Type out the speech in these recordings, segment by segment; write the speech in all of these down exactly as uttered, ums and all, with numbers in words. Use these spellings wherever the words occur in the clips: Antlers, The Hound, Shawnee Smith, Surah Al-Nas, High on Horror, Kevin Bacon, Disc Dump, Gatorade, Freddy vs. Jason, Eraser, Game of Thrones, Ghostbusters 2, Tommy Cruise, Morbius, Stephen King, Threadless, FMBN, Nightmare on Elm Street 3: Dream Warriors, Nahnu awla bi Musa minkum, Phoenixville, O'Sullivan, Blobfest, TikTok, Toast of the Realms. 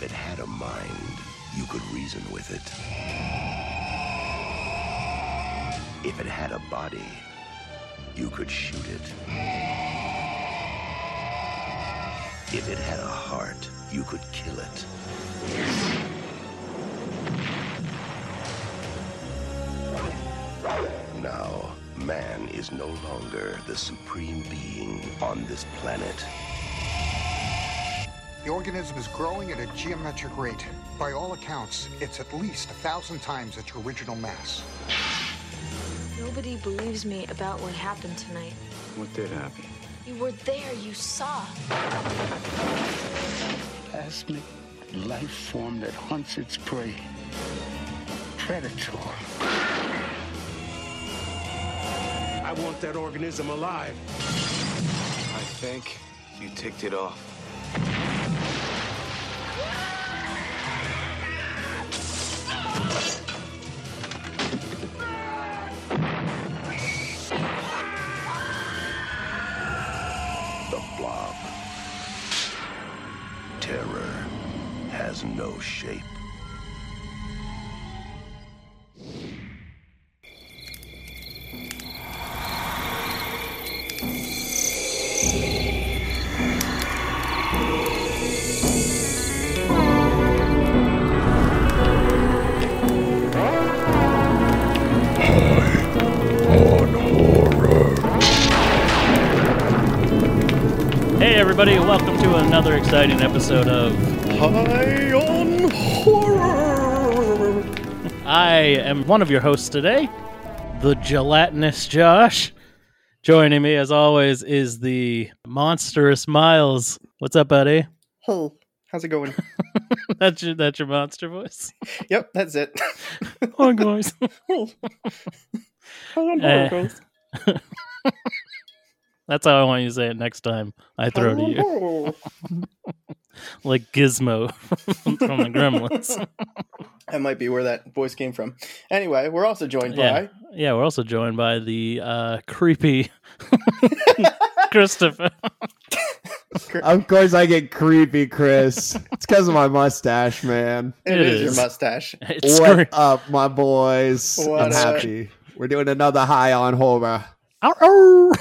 If it had a mind, you could reason with it. If it had a body, you could shoot it. If it had a heart, you could kill it. Now, man is no longer the supreme being on this planet. The organism is growing at a geometric rate. By all accounts, it's at least a thousand times its original mass. Nobody believes me about what happened tonight. What did happen? You were there. You saw. Plasmic life form that hunts its prey. Predator. I want that organism alive. I think you ticked it off. No shape. Hey everybody, welcome to another exciting episode of High on Horror. I am one of your hosts today, the gelatinous Josh. Joining me, as always, is the monstrous Miles. What's up, buddy? Hello. How's it going? that's your that's your monster voice. Yep, that's it. Oh, guys. Hello, horror girls. That's how I want you to say it next time I throw to you. Like Gizmo from the Gremlins. That might be where that voice came from. Anyway, we're also joined yeah. by... Yeah, we're also joined by the uh, creepy Christopher. Of course I get creepy, Chris. It's because of my mustache, man. It, it is. is your mustache. It's what cre- up, my boys? What I'm up? Happy. We're doing another High on Horror. Ow-ow!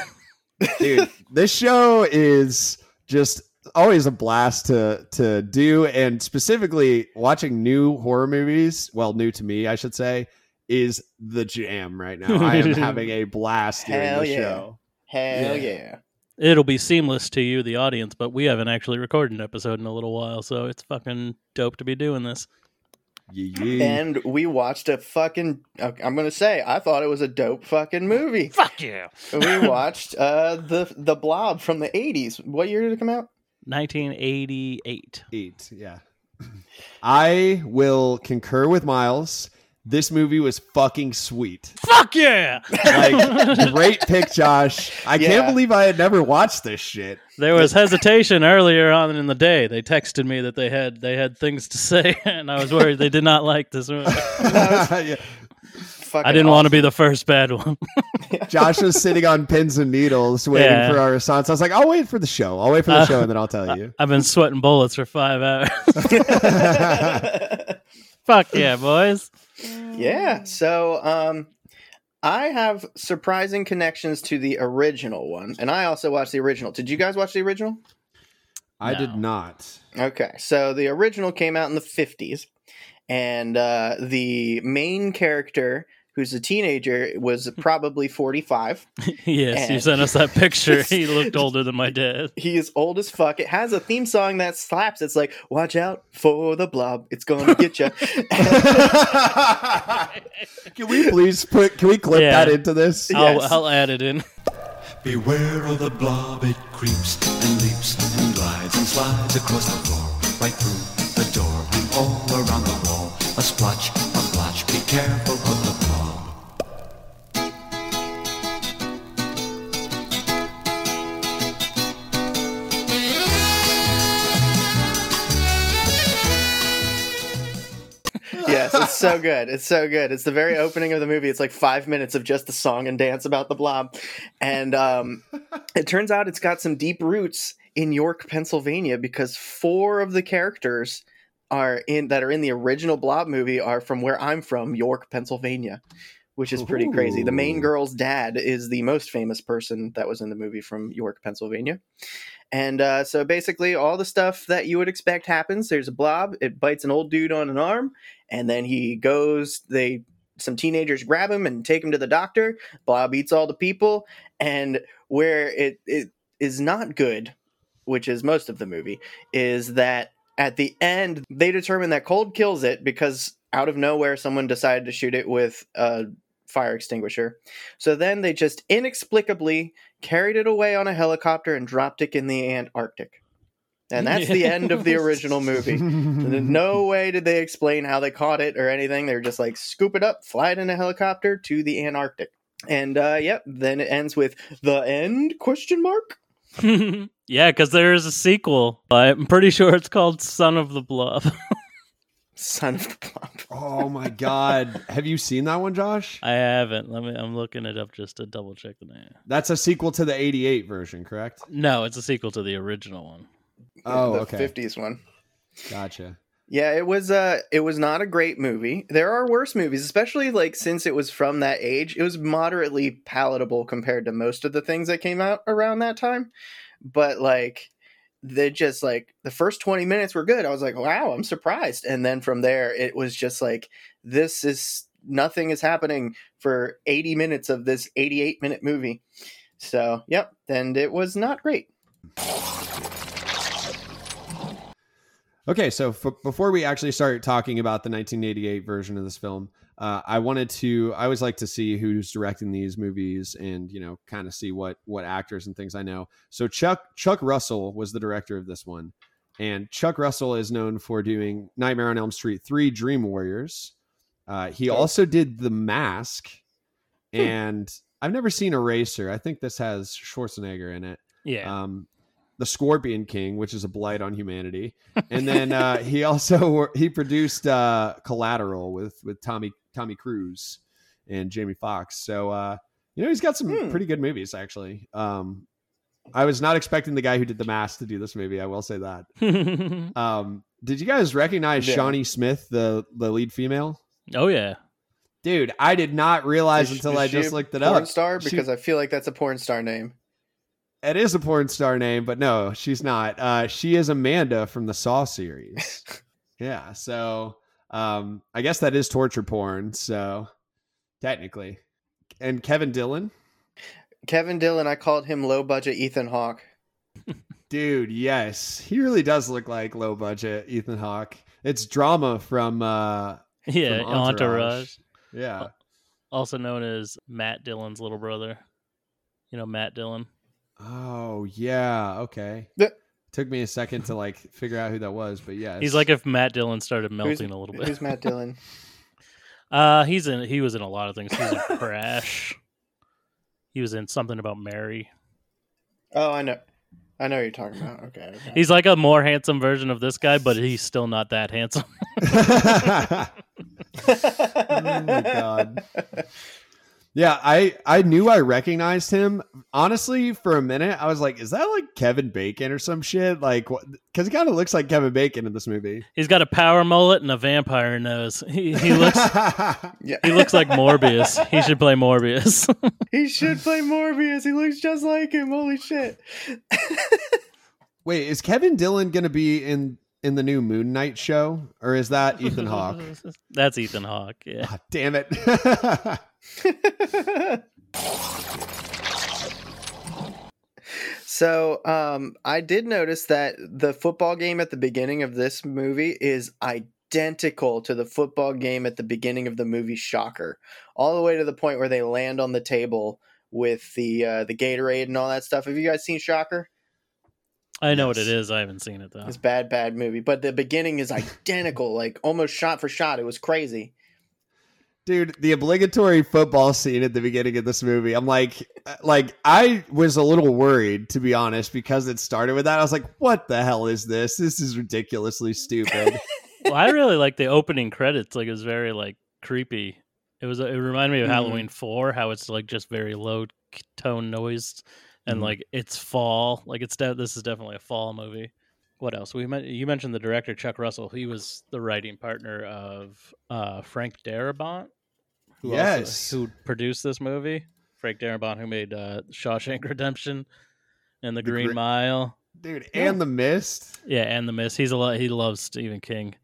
Dude, this show is just always a blast to to do, and specifically watching new horror movies, well, new to me, I should say, is the jam right now. I am having a blast doing the yeah. show. Hell yeah. yeah. It'll be seamless to you, the audience, but we haven't actually recorded an episode in a little while, so it's fucking dope to be doing this. Yeah. And we watched a fucking, I'm going to say, I thought it was a dope fucking movie. Fuck yeah. We watched uh, the the Blob from the eighties. What year did it come out? nineteen eighty-eight. Eight, yeah. I will concur with Miles. This movie was fucking sweet. Fuck yeah! Like, great pick, Josh. I yeah. can't believe I had never watched this shit. There was hesitation earlier on in the day. They texted me that they had they had things to say, and I was worried they did not like this movie. yeah. I didn't awesome. want to be the first bad one. Josh was sitting on pins and needles waiting yeah. for our response. I was like, I'll wait for the show. I'll wait for the uh, show, and then I'll tell you. I've been sweating bullets for five hours. Fuck yeah, boys. Yeah, so um, I have surprising connections to the original one, and I also watched the original. Did you guys watch the original? I no. did not. Okay, so the original came out in the fifties, and uh, the main character, who's a teenager, was probably forty-five. Yes, and... you sent us that picture. He looked older than my dad. He is old as fuck. It has a theme song that slaps. It's like, watch out for the blob. It's going to get you. Can we please put, can we clip yeah. that into this? I'll, yes. I'll add it in. Beware of the blob. It creeps and leaps and glides and slides across the floor, right through the door and all around the wall. A splotch, a blotch. Be careful of the blob. Yes, it's so good. It's so good. It's the very opening of the movie. It's like five minutes of just the song and dance about the blob. And um, it turns out it's got some deep roots in York, Pennsylvania, because four of the characters are in that are in the original Blob movie are from where I'm from, York, Pennsylvania, which is pretty Ooh. crazy. The main girl's dad is the most famous person that was in the movie from York, Pennsylvania. And uh, so basically all the stuff that you would expect happens. There's a blob. It bites an old dude on an arm. And then he goes, they some teenagers grab him and take him to the doctor. Blob eats all the people. And where it, it is not good, which is most of the movie, is that at the end, they determine that cold kills it because out of nowhere, someone decided to shoot it with a fire extinguisher. So then they just inexplicably carried it away on a helicopter and dropped it in the Antarctic. And that's yeah. the end of the original movie. No way did they explain how they caught it or anything. They were just like, scoop it up, fly it in a helicopter to the Antarctic. And uh, yep, then it ends with the end question mark. Yeah, because there is a sequel. I'm pretty sure it's called Son of the Blob. Son of the Blob. Oh my God. Have you seen that one, Josh? I haven't. Let me I'm looking it up just to double check the name. That's a sequel to the eighty-eight version, correct? No, it's a sequel to the original one. Oh, the okay. fifties one. Gotcha. Yeah, it was uh it was not a great movie. There are worse movies, especially like since it was from that age. It was moderately palatable compared to most of the things that came out around that time. But like they just like the first twenty minutes were good. I was like, wow, I'm surprised. And then from there, it was just like, this is nothing is happening for eighty minutes of this eighty-eight minute movie. So, yep. And it was not great. Okay. So f- before we actually start talking about the nineteen eighty-eight version of this film, uh, I wanted to, I always like to see who's directing these movies and, you know, kind of see what, what actors and things I know. So Chuck, Chuck Russell was the director of this one. And Chuck Russell is known for doing Nightmare on Elm Street three: Dream Warriors. Uh, he also did The Mask, and hmm. I've never seen Eraser. I think this has Schwarzenegger in it. Yeah. Um, The Scorpion King, which is a blight on humanity. And then uh, he also he produced uh, Collateral with with Tommy Tommy Cruise and Jamie Foxx. So, uh, you know, he's got some hmm. pretty good movies, actually. Um, I was not expecting the guy who did The Mask to do this movie. I will say that. um, did you guys recognize yeah. Shawnee Smith, the, the lead female? Oh, yeah. Dude, I did not realize is, until is I just looked it porn up. Porn star? Because she, I feel like that's a porn star name. It is a porn star name, but no, she's not. Uh, she is Amanda from the Saw series. Yeah, so um, I guess that is torture porn, so technically. And Kevin Dillon? Kevin Dillon, I called him low-budget Ethan Hawke. Dude, yes. He really does look like low-budget Ethan Hawke. It's drama from, uh, yeah, from Entourage. Entourage. Yeah. Also known as Matt Dillon's little brother. You know, Matt Dillon. Oh, yeah. Okay. Yeah. Took me a second to like figure out who that was, but yeah. He's like if Matt Dillon started melting who's, a little bit. Who's Matt Dillon? uh, he's in. He was in a lot of things. He was in Crash. He was in Something About Mary. Oh, I know. I know what you're talking about. Okay. okay. He's like a more handsome version of this guy, but he's still not that handsome. Oh, my God. Yeah, I, I knew I recognized him. Honestly, for a minute, I was like, is that like Kevin Bacon or some shit? Like, because he kind of looks like Kevin Bacon in this movie. He's got a power mullet and a vampire nose. He, he looks yeah. he looks like Morbius. He should play Morbius. He should play Morbius. He looks just like him. Holy shit. Wait, is Kevin Dillon going to be in... in the new Moon Knight show, or is that Ethan Hawke? That's Ethan Hawke. Yeah. Oh, damn it. So um, I did notice that the football game at the beginning of this movie is identical to the football game at the beginning of the movie Shocker, all the way to the point where they land on the table with the uh, the Gatorade and all that stuff. Have you guys seen Shocker? I know yes. what it is. I haven't seen it, though. It's a bad, bad movie. But the beginning is identical, like almost shot for shot. It was crazy. Dude, the obligatory football scene at the beginning of this movie. I'm like, like I was a little worried, to be honest, because it started with that. I was like, what the hell is this? This is ridiculously stupid. Well, I really like the opening credits. Like, it was very, like, creepy. It was. It reminded me of mm-hmm. Halloween four, how it's, like, just very low-tone noise. And like it's fall, like it's de- this is definitely a fall movie. what else? We met, you mentioned the director Chuck Russell. He was the writing partner of uh, Frank Darabont, who yes, also, who produced this movie. Frank Darabont, who made uh, Shawshank Redemption and The, the Green Gre- Mile, dude, and yeah. The Mist. Yeah, and The Mist. He's a lot. He loves Stephen King,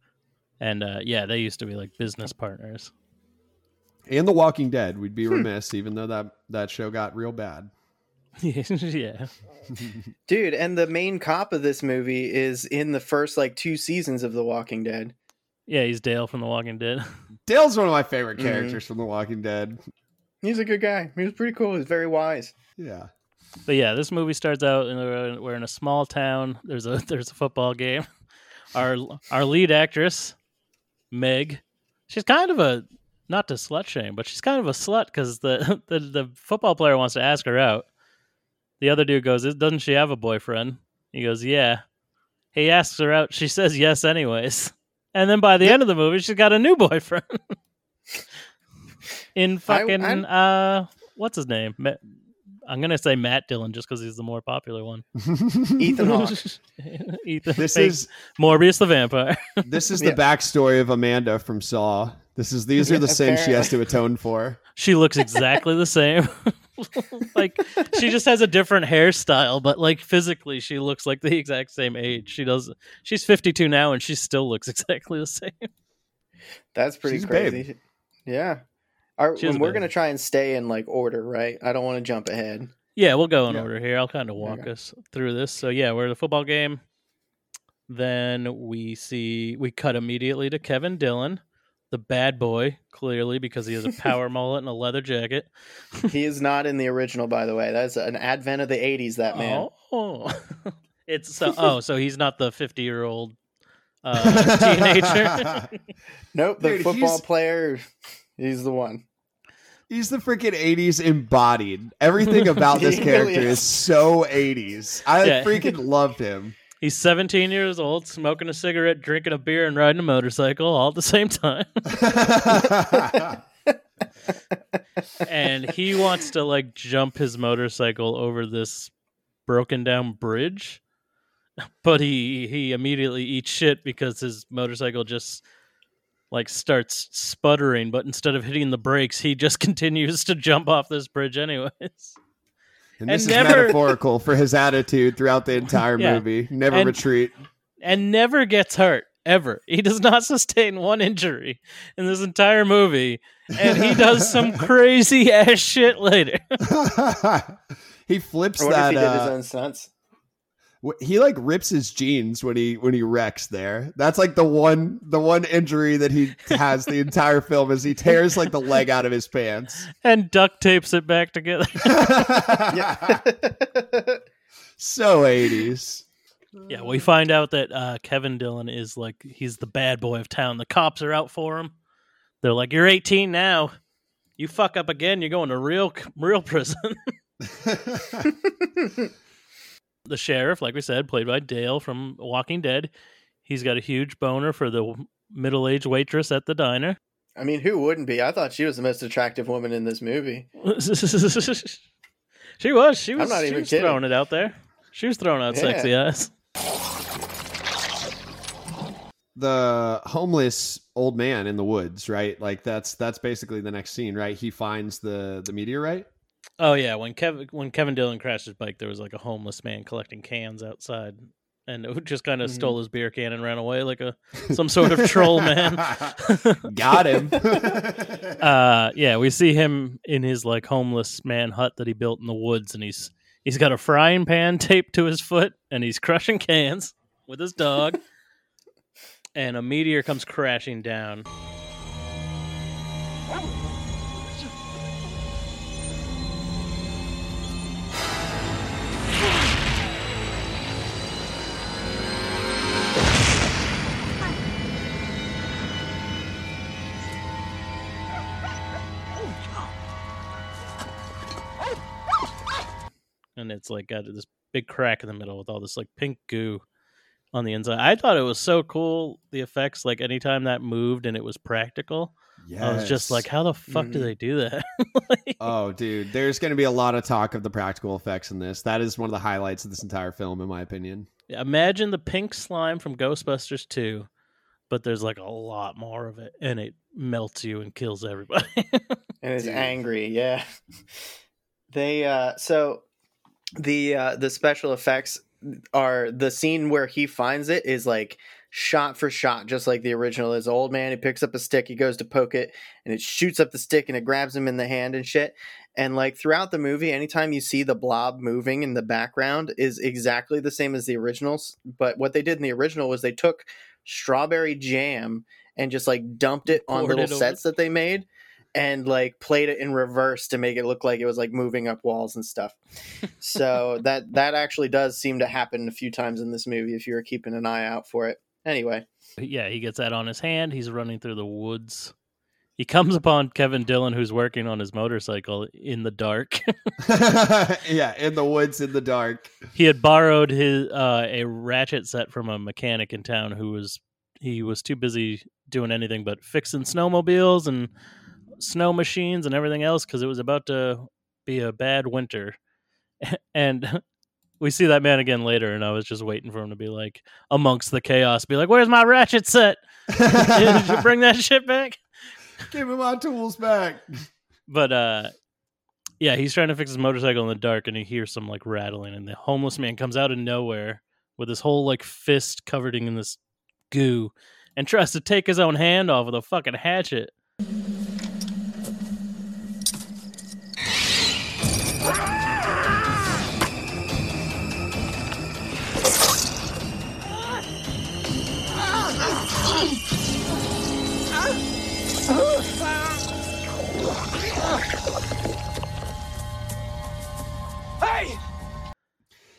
and uh, yeah, they used to be like business partners. And The Walking Dead. We'd be hmm. remiss, even though that that show got real bad. Yeah, dude, and the main cop of this movie is in the first like two seasons of The Walking Dead. Yeah, he's Dale from The Walking Dead. Dale's one of my favorite characters mm-hmm. from The Walking Dead. He's a good guy. He was pretty cool. He's very wise. Yeah, but yeah, this movie starts out in a, we're in a small town. There's a there's a football game. Our our lead actress, Meg, she's kind of a not to slut shame, but she's kind of a slut because the, the the football player wants to ask her out. The other dude goes, doesn't she have a boyfriend? He goes, yeah. He asks her out. She says yes anyways. And then by the yeah. end of the movie, she's got a new boyfriend. In fucking, I, uh, what's his name? I'm going to say Matt Dillon just because he's the more popular one. Ethan Hawke. Ethan this is Morbius the vampire. This is the yeah. backstory of Amanda from Saw. This is These yeah, are the apparently. sins she has to atone for. She looks exactly the same. Like she just has a different hairstyle, but like physically she looks like the exact same age. She does. She's fifty-two now and she still looks exactly the same. That's pretty she's crazy. Yeah. Our, we're going to try and stay in like order, right? I don't want to jump ahead. Yeah, we'll go in yeah. order here. I'll kind of walk okay. us through this. So yeah, we're at a football game. Then we see we cut immediately to Kevin Dillon. The bad boy, clearly, because he has a power mullet and a leather jacket. He is not in the original, by the way. That's an advent of the eighties, that man. Oh, it's so, oh, so he's not the fifty-year-old uh, teenager? Nope, the Dude, football he's, player, he's the one. He's the freaking eighties embodied. Everything about this character really is. is so eighties. I yeah. freaking loved him. He's seventeen years old, smoking a cigarette, drinking a beer, and riding a motorcycle all at the same time. And he wants to like jump his motorcycle over this broken down bridge, but he he immediately eats shit because his motorcycle just like starts sputtering. But instead of hitting the brakes, he just continues to jump off this bridge anyways. And this and is never, metaphorical for his attitude throughout the entire yeah, movie. Never and, retreat. And never gets hurt, ever. He does not sustain one injury in this entire movie. And he does some crazy ass shit later. He flips or what that. If he did uh, his own stunts? He like rips his jeans when he when he wrecks there. That's like the one the one injury that he has the entire film is he tears like the leg out of his pants and duct tapes it back together. Yeah. So eighties. Yeah, we find out that uh, Kevin Dillon is like he's the bad boy of town. The cops are out for him. They're like, "You're eighteen now. You fuck up again, you're going to real real prison." The sheriff, like we said, played by Dale from Walking Dead. He's got a huge boner for the middle-aged waitress at the diner. I mean, who wouldn't be? I thought she was the most attractive woman in this movie. She was. She was, I'm not even she was kidding. throwing it out there. She was throwing out yeah. sexy eyes. The homeless old man in the woods, right? Like, that's that's basically the next scene, right? He finds the, the meteorite. Oh yeah, when Kevin when Kevin Dillon crashed his bike, there was like a homeless man collecting cans outside, and who just kind of mm-hmm. stole his beer can and ran away like a some sort of troll man. Got him. uh, yeah, we see him in his like homeless man hut that he built in the woods, and he's he's got a frying pan taped to his foot, and he's crushing cans with his dog, and a meteor comes crashing down. And it's like got this big crack in the middle with all this like pink goo on the inside. I thought it was so cool, the effects, like anytime that moved and it was practical. Yes. I was just like, how the fuck mm-hmm. do they do that? Like, oh, dude, there's going to be a lot of talk of the practical effects in this. That is one of the highlights of this entire film, in my opinion. Yeah, imagine the pink slime from Ghostbusters two, but there's like a lot more of it, and it melts you and kills everybody. And it's angry, yeah. They uh, so the uh, the special effects are the scene where he finds it is like shot for shot, just like the original is. Old man, he picks up a stick, he goes to poke it, and it shoots up the stick, and it grabs him in the hand and shit. And like throughout the movie, anytime you see the blob moving in the background is exactly the same as the originals. But what they did in the original was they took strawberry jam and just like dumped it on little sets that they made, and like played it in reverse to make it look like it was like moving up walls and stuff. So that that actually does seem to happen a few times in this movie if you're keeping an eye out for it. Anyway, yeah, he gets that on his hand. He's running through the woods. He comes upon Kevin Dillon, who's working on his motorcycle in the dark. Yeah, in the woods, in the dark. He had borrowed his uh, a ratchet set from a mechanic in town who was he was too busy doing anything but fixing snowmobiles and snow machines and everything else because it was about to be a bad winter. And we see that man again later, and I was just waiting for him to be like, amongst the chaos, be like, "Where's my ratchet set? Did you bring that shit back? Give me my tools back." But uh, yeah, he's trying to fix his motorcycle in the dark, and he hears some like rattling, and the homeless man comes out of nowhere with his whole like fist covered in this goo, and tries to take his own hand off with a fucking hatchet.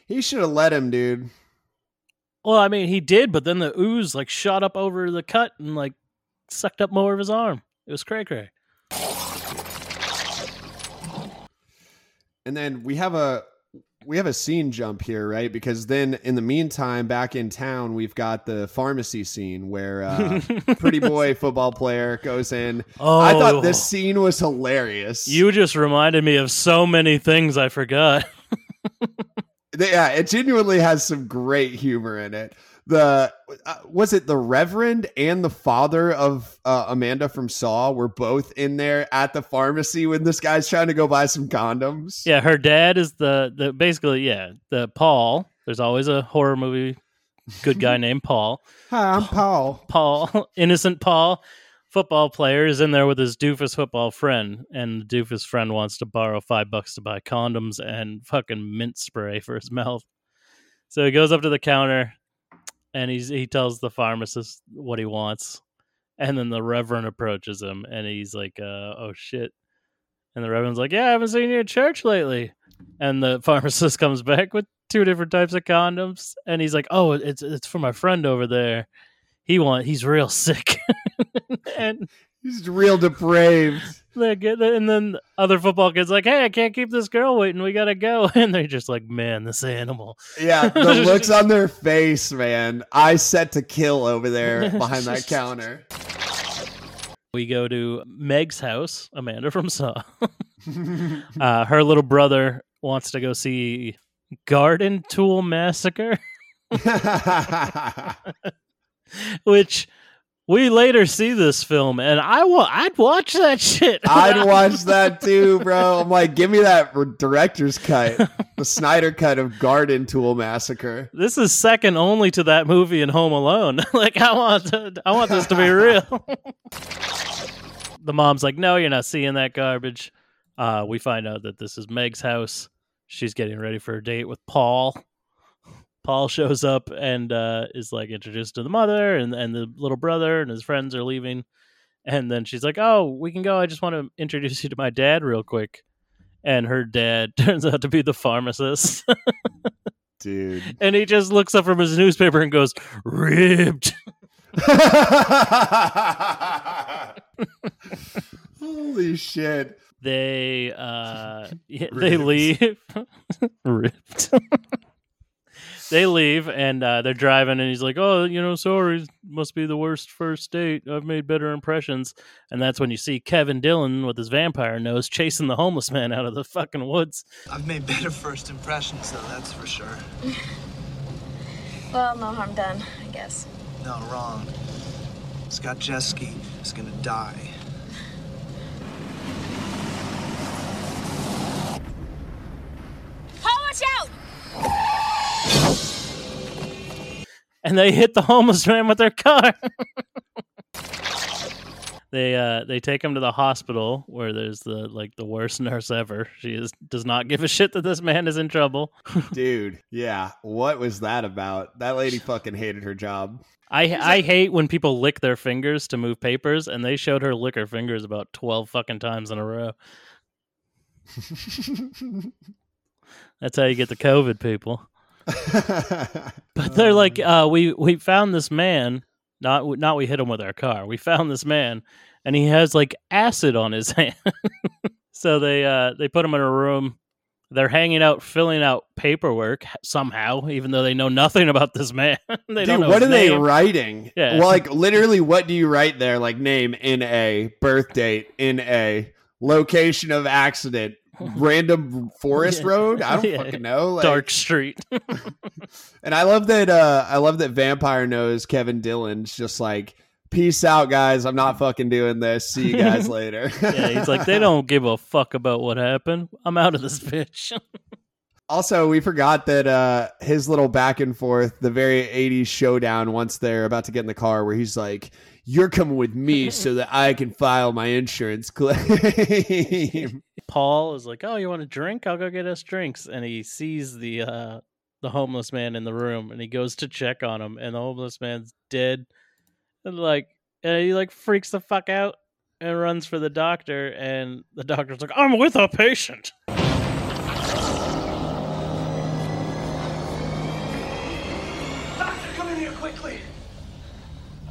He should have let him, dude. Well, I mean, he did, but then the ooze like shot up over the cut and like sucked up more of his arm. It was cray cray. And then we have a we have a scene jump here, right? Because then in the meantime, back in town, we've got the pharmacy scene where uh, pretty boy football player goes in. Oh, I thought this scene was hilarious. You just reminded me of so many things I forgot. Yeah, it genuinely has some great humor in it. The uh, was it the Reverend and the father of uh, Amanda from Saw were both in there at the pharmacy when this guy's trying to go buy some condoms. Yeah, her dad is the the basically yeah the Paul. There's always a horror movie good guy named Paul. Hi, I'm Paul. Paul, innocent Paul, football player, is in there with his doofus football friend, and the doofus friend wants to borrow five bucks to buy condoms and fucking mint spray for his mouth. So he goes up to the counter and he's, he tells the pharmacist what he wants, and then the Reverend approaches him and he's like, uh, "Oh shit." And the Reverend's like, "Yeah, I haven't seen you at church lately." And the pharmacist comes back with two different types of condoms, and he's like, "Oh, it's it's for my friend over there. He want he's real sick." And he's real depraved. And then other football kids like, "Hey, I can't keep this girl waiting. We gotta go." And they're just like, "Man, this animal." Yeah, the looks on their face, man. I set to kill over there behind that counter. We go to Meg's house, Amanda from Saw. uh, her little brother wants to go see Garden Tool Massacre, which. We later see this film, and I will, I'd watch that shit. I'd watch that too, bro. I'm like, give me that director's cut, the Snyder cut of Garden Tool Massacre. This is second only to that movie in Home Alone. Like, I want, to, I want this to be real. The mom's like, "No, you're not seeing that garbage." Uh, we find out that this is Meg's house. She's getting ready for a date with Paul. Paul shows up and uh, is like introduced to the mother, and, and the little brother and his friends are leaving. And then she's like, "Oh, we can go. I just want to introduce you to my dad real quick." And her dad turns out to be the pharmacist. Dude. And he just looks up from his newspaper and goes, "Ribbed." Holy shit. They, uh, yeah, they leave. Ripped. they leave, and uh, they're driving, and he's like, oh, you know, sorry, must be the worst first date. I've made better impressions. And that's when you see Kevin Dillon with his vampire nose chasing the homeless man out of the fucking woods. I've made better first impressions, though, that's for sure. Well, no harm done, I guess. No, wrong. Scott Jeske is gonna die. Out. And they hit the homeless man with their car. They uh, they take him to the hospital where there's the like the worst nurse ever. She is does not give a shit that this man is in trouble. Dude, yeah, what was that about? That lady fucking hated her job. I I hate when people lick their fingers to move papers, and they showed her lick her fingers about twelve fucking times in a row. That's how you get the COVID, people. But they're like, uh, we, we found this man. Not not we hit him with our car. We found this man, and he has like acid on his hand. So they uh, they put him in a room. They're hanging out, filling out paperwork somehow, even though they know nothing about this man. They Dude, don't know what are name. They writing? Yeah. Well, like literally, what do you write there? Like name, N A, birth date, N A, location of accident. Random forest yeah. road. I don't yeah. fucking know. Like, dark street. And I love that. Uh, I love that vampire knows Kevin Dillon's just like, peace out, guys. I'm not fucking doing this. See you guys later. Yeah, he's like, they don't give a fuck about what happened. I'm out of this bitch. Also, we forgot that uh, his little back and forth, the very eighties showdown once they're about to get in the car where he's like, you're coming with me so that I can file my insurance claim. Paul is like, oh, you want a drink? I'll go get us drinks. And he sees the uh, the homeless man in the room, and he goes to check on him, and the homeless man's dead. And like, and he like freaks the fuck out and runs for the doctor, and the doctor's like, I'm with a patient.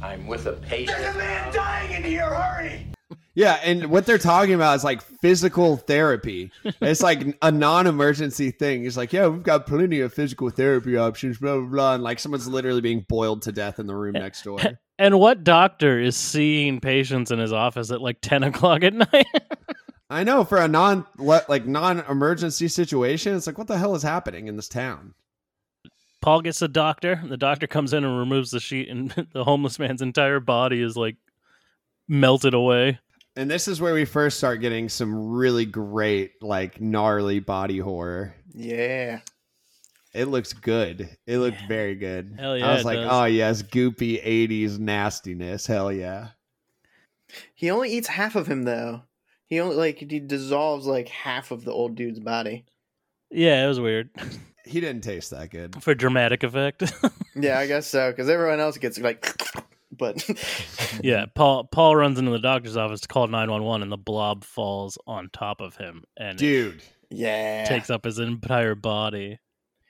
I'm with a patient. There's a man dying in here, hurry! Yeah, and what they're talking about is like physical therapy. It's like a non-emergency thing. It's like, yeah, we've got plenty of physical therapy options, blah, blah, blah. And like someone's literally being boiled to death in the room next door. And what doctor is seeing patients in his office at like ten o'clock at night? I know, for a non, like, non-emergency situation, it's like, what the hell is happening in this town? Paul gets a doctor. The doctor comes in and removes the sheet, and the homeless man's entire body is like melted away. And this is where we first start getting some really great, like gnarly body horror. Yeah. It looks good. It looked yeah. very good. Hell yeah. I was like, does. Oh, yes, goopy eighties nastiness. Hell yeah. He only eats half of him, though. He only like he dissolves like half of the old dude's body. Yeah, it was weird. He didn't taste that good. For dramatic effect. Yeah, I guess so, because everyone else gets like, but... Yeah, Paul Paul runs into the doctor's office to call nine one one, and the blob falls on top of him. And Dude. Yeah. Takes up his entire body.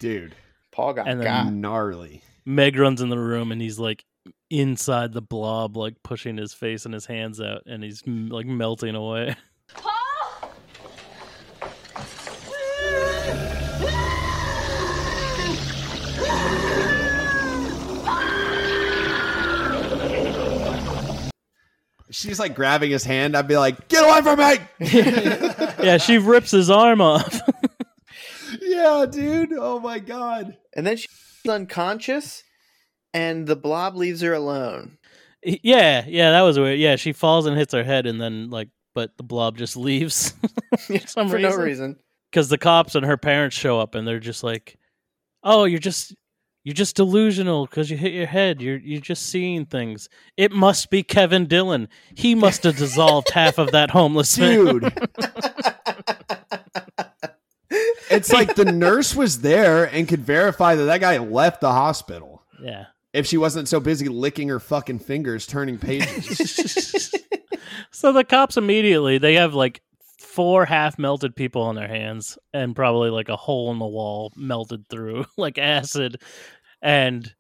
Dude. Paul got, and then got gnarly. Meg runs in the room, and he's like inside the blob, like pushing his face and his hands out, and he's like melting away. She's like grabbing his hand. I'd be like, get away from me! Yeah, she rips his arm off. Yeah, dude. Oh my God. And then she's unconscious, and the blob leaves her alone. Yeah, yeah, that was weird. Yeah, she falls and hits her head, and then like, but the blob just leaves for, some for reason. no reason. Because the cops and her parents show up, and they're just like, "Oh, you're just." You're just delusional because you hit your head. You're you're just seeing things. It must be Kevin Dillon. He must have dissolved half of that homeless dude. Man. It's like the nurse was there and could verify that that guy left the hospital. Yeah. If she wasn't so busy licking her fucking fingers, turning pages. So the cops immediately, they have like four half melted people on their hands and probably like a hole in the wall melted through like acid, and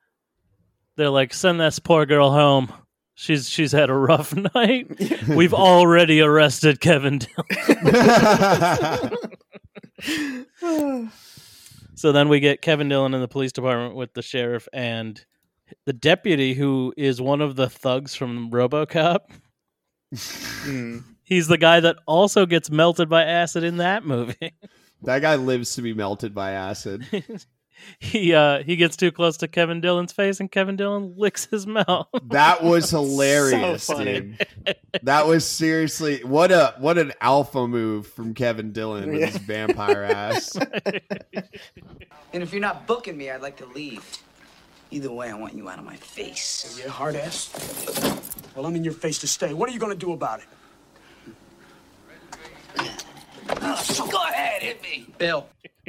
they're like, send this poor girl home, she's she's had a rough night, we've already arrested Kevin Dillon. So then we get Kevin Dillon in the police department with the sheriff and the deputy, who is one of the thugs from RoboCop. Mm. He's the guy that also gets melted by acid in that movie. That guy lives to be melted by acid. He uh, he gets too close to Kevin Dillon's face, and Kevin Dillon licks his mouth. That was hilarious, so dude. That was seriously what a what an alpha move from Kevin Dillon with yeah. his vampire ass. And if you're not booking me, I'd like to leave. Either way, I want you out of my face. Yeah, hard ass. Well, I'm in your face to stay. What are you going to do about it? Oh, go ahead, hit me, Bill.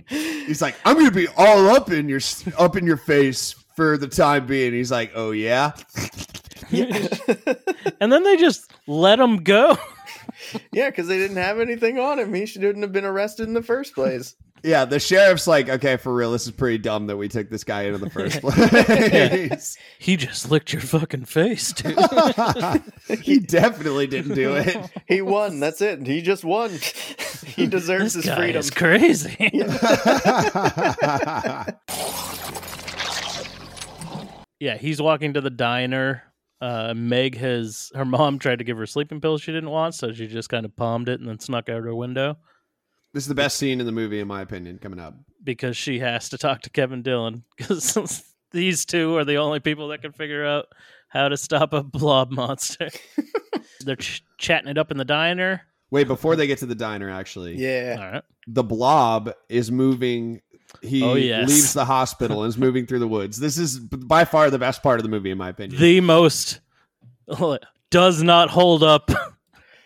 He's like, I'm gonna be all up in your up in your face for the time being. He's like, oh yeah, yeah. And then they just let him go. Yeah, because they didn't have anything on him. He shouldn't have been arrested in the first place. Yeah, the sheriff's like, okay, for real, this is pretty dumb that we took this guy in in the first place. He just licked your fucking face, dude. He definitely didn't do it. He won. That's it. He just won. He deserves this his guy freedom. Is crazy. Yeah, he's walking to the diner. Uh, Meg has her mom tried to give her sleeping pills she didn't want, so she just kind of palmed it and then snuck out her window. This is the best scene in the movie, in my opinion, coming up. Because she has to talk to Kevin Dillon, because these two are the only people that can figure out how to stop a blob monster. They're ch- chatting it up in the diner. Wait, before they get to the diner, actually. Yeah. All right. The blob is moving. He oh, yes. leaves the hospital and is moving through the woods. This is by far the best part of the movie, in my opinion. The most does not hold up.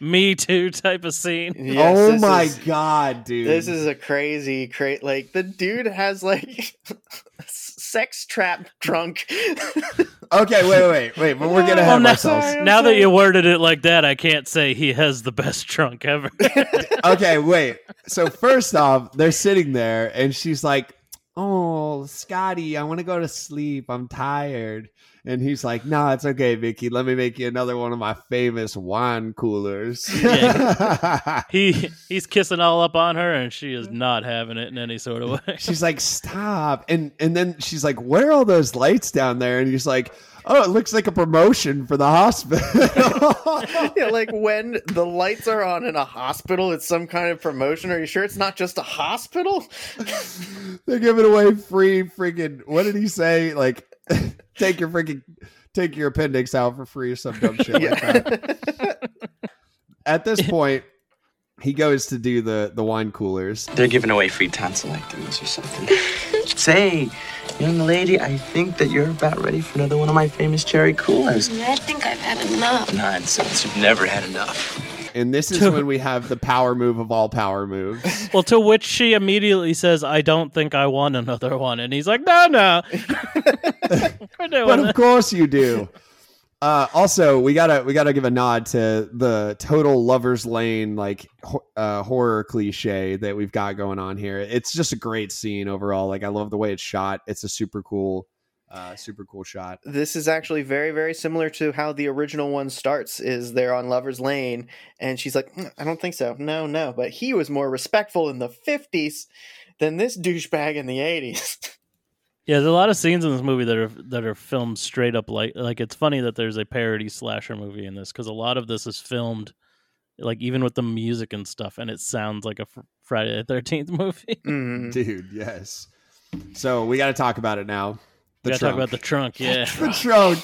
Me too type of scene. Yes, oh my is, god, dude. This is a crazy cra- like the dude has like sex trap drunk. Okay, wait, wait, wait, but we're gonna have ourselves. Sorry, now sorry. That you worded it like that, I can't say he has the best trunk ever. Okay, wait. So first off, they're sitting there and she's like, oh, Scotty, I want to go to sleep. I'm tired. And he's like, no, nah, it's okay, Vicky. Let me make you another one of my famous wine coolers. Yeah. he He's kissing all up on her, and she is not having it in any sort of way. She's like, stop. And and then she's like, where are all those lights down there? And he's like, oh, it looks like a promotion for the hospital. Yeah, like when the lights are on in a hospital, it's some kind of promotion. Are you sure it's not just a hospital? They're giving away free freaking, what did he say? Like, take your freaking, take your appendix out for free or some dumb shit like that. At this point, he goes to do the, the wine coolers. They're giving away free tonsillectomies or something. Say, young lady, I think that you're about ready for another one of my famous cherry coolers. I think I've had enough. Nonsense, you've never had enough. And this is to- when we have the power move of all power moves. Well, to which she immediately says, I don't think I want another one. And he's like, no, no. We're doing but of that. Course you do. Uh, also, we gotta we gotta give a nod to the total Lover's Lane like ho- uh, horror cliche that we've got going on here. It's just a great scene overall. Like I love the way it's shot. It's a super cool, uh, super cool shot. This is actually very very similar to how the original one starts. Is they're on Lover's Lane and she's like, mm, I don't think so. No, no. But he was more respectful in the fifties than this douchebag in the eighties. Yeah, there's a lot of scenes in this movie that are that are filmed straight up like like it's funny that there's a parody slasher movie in this because a lot of this is filmed like even with the music and stuff, and it sounds like a fr- Friday the thirteenth movie. Mm. Dude, yes. So we got to talk about it now. The we gotta trunk. Talk about the trunk, yeah. The trunk.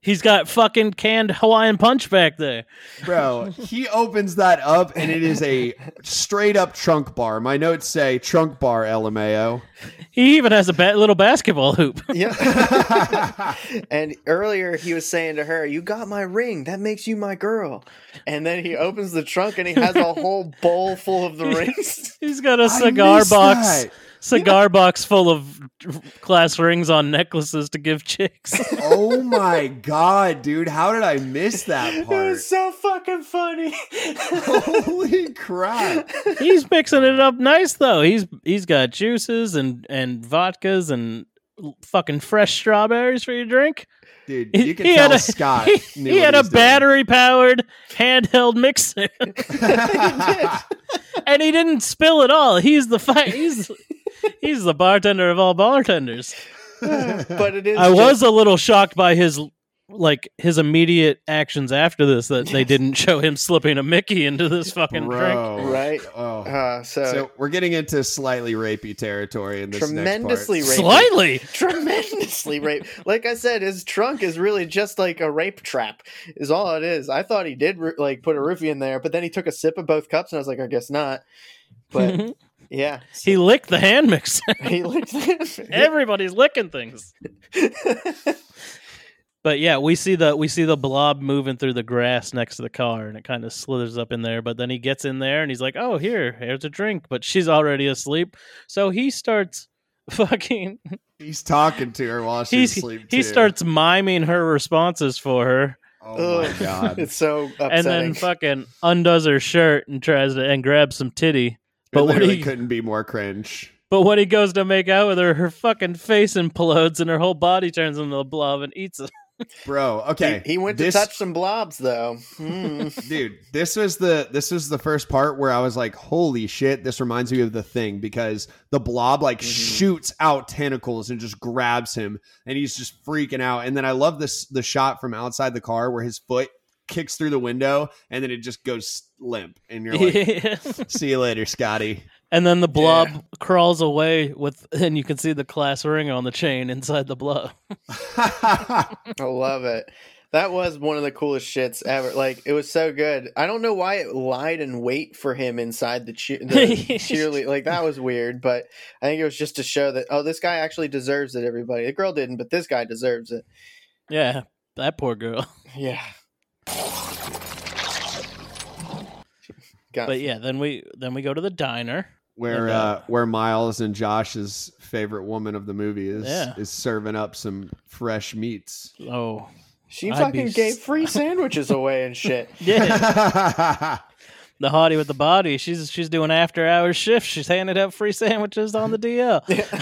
He's got fucking canned Hawaiian punch back there, bro. He opens that up, and it is a straight up trunk bar. My notes say trunk bar, L M A O. He even has a ba- little basketball hoop. Yeah. And earlier he was saying to her, "You got my ring. That makes you my girl." And then he opens the trunk, and he has a whole bowl full of the rings. He's got a cigar box. That. Cigar yeah. box full of class rings on necklaces to give chicks. Oh my god, dude. How did I miss that part? It was so fucking funny. Holy crap. He's mixing it up nice, though. He's He's got juices and, and vodkas and fucking fresh strawberries for your drink. Dude, you can he tell a, Scott. He, he had a battery-powered handheld mixer. He did. And he didn't spill at all. He's the fi- he's He's the bartender of all bartenders. But it is. I just... was a little shocked by his like his immediate actions after this that yes. they didn't show him slipping a Mickey into this fucking Bro. drink, right? Oh. Uh, so, so we're getting into slightly rapey territory in this tremendously next part. Rapey. Slightly, tremendously rape. Like I said, his trunk is really just like a rape trap, is all it is. I thought he did like put a roofie in there, but then he took a sip of both cups, and I was like, I guess not. But. Yeah. So. He licked the hand mixer. He licked the hand Everybody's licking things. But yeah, we see the we see the blob moving through the grass next to the car, and it kind of slithers up in there, but then he gets in there and he's like, "Oh, here, here's a drink," but she's already asleep. So he starts fucking He's talking to her while she's asleep. He too. starts miming her responses for her. Oh my god. It's so upsetting. And then fucking undoes her shirt and tries to and grabs some titty. But it he couldn't be more cringe. But when he goes to make out with her, her fucking face implodes and her whole body turns into a blob and eats it. Bro, okay. He, he went this, to touch some blobs though. Mm. Dude, this was the this was the first part where I was like, holy shit, this reminds me of The Thing, because the blob like mm-hmm. shoots out tentacles and just grabs him and he's just freaking out. And then I love this the shot from outside the car where his foot kicks through the window and then it just goes limp and you're like yeah. see you later, Scotty. And then the blob yeah. crawls away with and you can see the class ring on the chain inside the blob. I love it. That was one of the coolest shits ever. Like, it was so good. I don't know why it lied in wait for him inside the, cheer- the cheerleader. Like, that was weird, but I think it was just to show that, oh, this guy actually deserves it, everybody. The girl didn't, but this guy deserves it. Yeah, that poor girl. Yeah. Got but yeah, then we then we go to the diner where and, uh, uh, where Miles and Josh's favorite woman of the movie is yeah. is serving up some fresh meats. Oh, she I'd fucking be... gave free sandwiches away and shit. Yeah, the hottie with the body. She's she's doing after hours shifts. She's handing out free sandwiches on the D L. Yeah.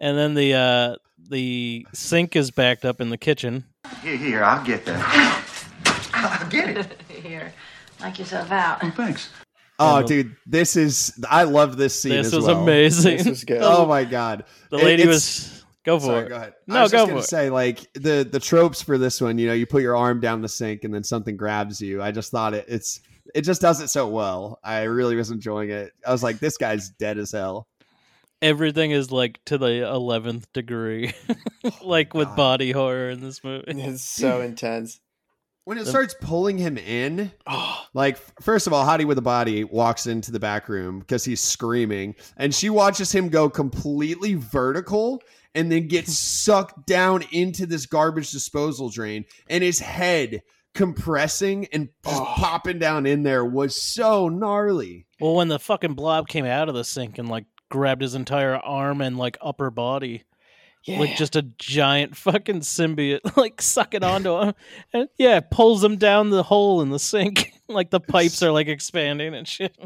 And then the uh, the sink is backed up in the kitchen. Here, here, I'll get that. I'll get it. Here, knock yourself out. Oh, thanks. Oh, dude, this is... I love this scene this as well. This was amazing. This was good. Oh, my God. The lady it, was... Go for sorry, it. Go ahead. No, I was go just for gonna it. say, like, the, the tropes for this one, you know, you put your arm down the sink and then something grabs you. I just thought it it's it just does it so well. I really was enjoying it. I was like, this guy's dead as hell. Everything is, like, to the eleventh degree. Like, with God. body horror in this movie. It's so intense. When it starts pulling him in, like, first of all, Hottie with a Body walks into the back room because he's screaming, and she watches him go completely vertical and then gets sucked down into this garbage disposal drain, and his head compressing and just oh. popping down in there was so gnarly. Well, when the fucking blob came out of the sink and, like, grabbed his entire arm and, like, upper body... Yeah. Like just a giant fucking symbiote, like sucking onto him, and yeah, pulls him down the hole in the sink. Like the pipes are like expanding and shit.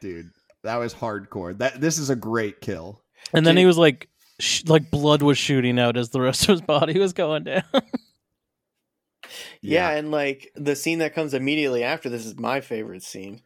Dude, that was hardcore. That this is a great kill. And Dude. then he was like, sh- like blood was shooting out as the rest of his body was going down. yeah, yeah, and like the scene that comes immediately after this is my favorite scene.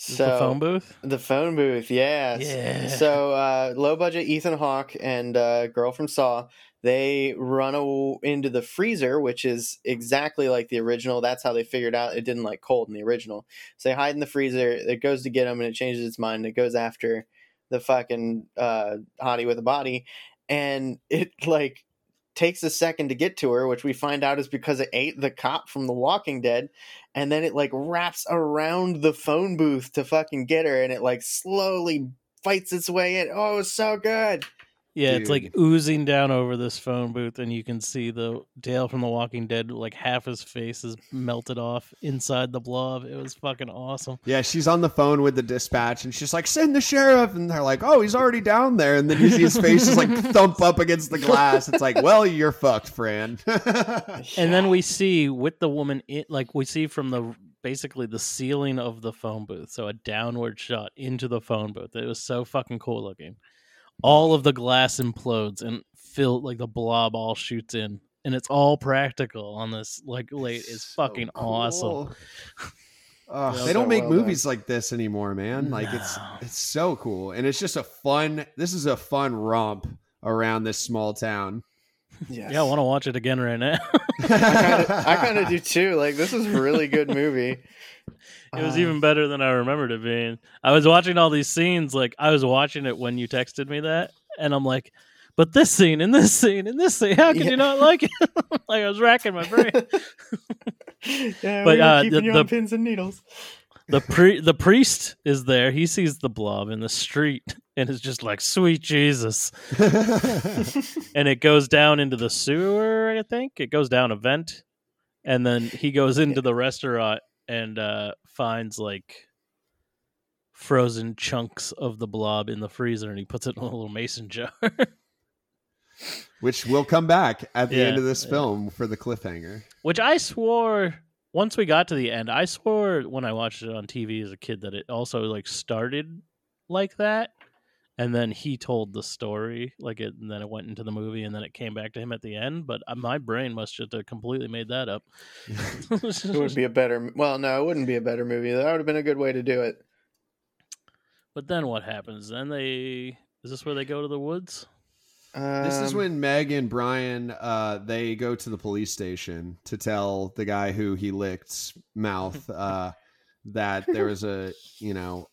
So, the phone booth? The phone booth, yes. Yeah. So uh, low-budget Ethan Hawke and uh, girl from Saw, they run a- into the freezer, which is exactly like the original. That's how they figured out it didn't like cold in the original. So they hide in the freezer. It goes to get them, and it changes its mind. It goes after the fucking uh, hottie with a body, and it like takes a second to get to her, which we find out is because it ate the cop from The Walking Dead. And then it like wraps around the phone booth to fucking get her, and it like slowly fights its way in. Oh, it was so good. Yeah, Dude. It's like oozing down over this phone booth, and you can see the Dale from The Walking Dead, like half his face is melted off inside the blob. It was fucking awesome. Yeah, she's on the phone with the dispatch, and she's like, send the sheriff. And they're like, oh, he's already down there. And then you see his face just like thump up against the glass. It's like, well, you're fucked, Fran. And then we see with the woman, it, like we see from the basically the ceiling of the phone booth. So a downward shot into the phone booth. It was so fucking cool looking. All of the glass implodes and fill like the blob all shoots in, and it's all practical on this like late. It's so fucking cool. Awesome. Oh, Ugh, they, they don't make movies back. like this anymore, man. Like no. it's it's so cool, and it's just a fun. This is a fun romp around this small town. Yes. Yeah, I want to watch it again right now. I kind of do too. Like, this is a really good movie. It was um, even better than I remembered it being. I was watching all these scenes. Like, I was watching it when you texted me that, and I'm like, but this scene and this scene and this scene, how could yeah. you not like it? Like, I was racking my brain. Yeah, but we uh, keeping the, you on the pins and needles. The pre the priest is there. He sees the blob in the street and is just like, sweet Jesus. And it goes down into the sewer, I think. It goes down a vent. And then he goes into yeah. the restaurant and uh, finds like frozen chunks of the blob in the freezer, and he puts it in a little mason jar. Which will come back at the yeah, end of this yeah. film for the cliffhanger. Which I swore... Once we got to the end, I swore when I watched it on T V as a kid that it also like started like that, and then he told the story like it, and then it went into the movie, and then it came back to him at the end. But my brain must just have completely made that up. It would be a better. Well, no, it wouldn't be a better movie. That would have been a good way to do it. But then what happens? Then they is this where they go to the woods? This is when Meg and Brian, uh, they go to the police station to tell the guy who he licked's mouth uh, that there was a, you know,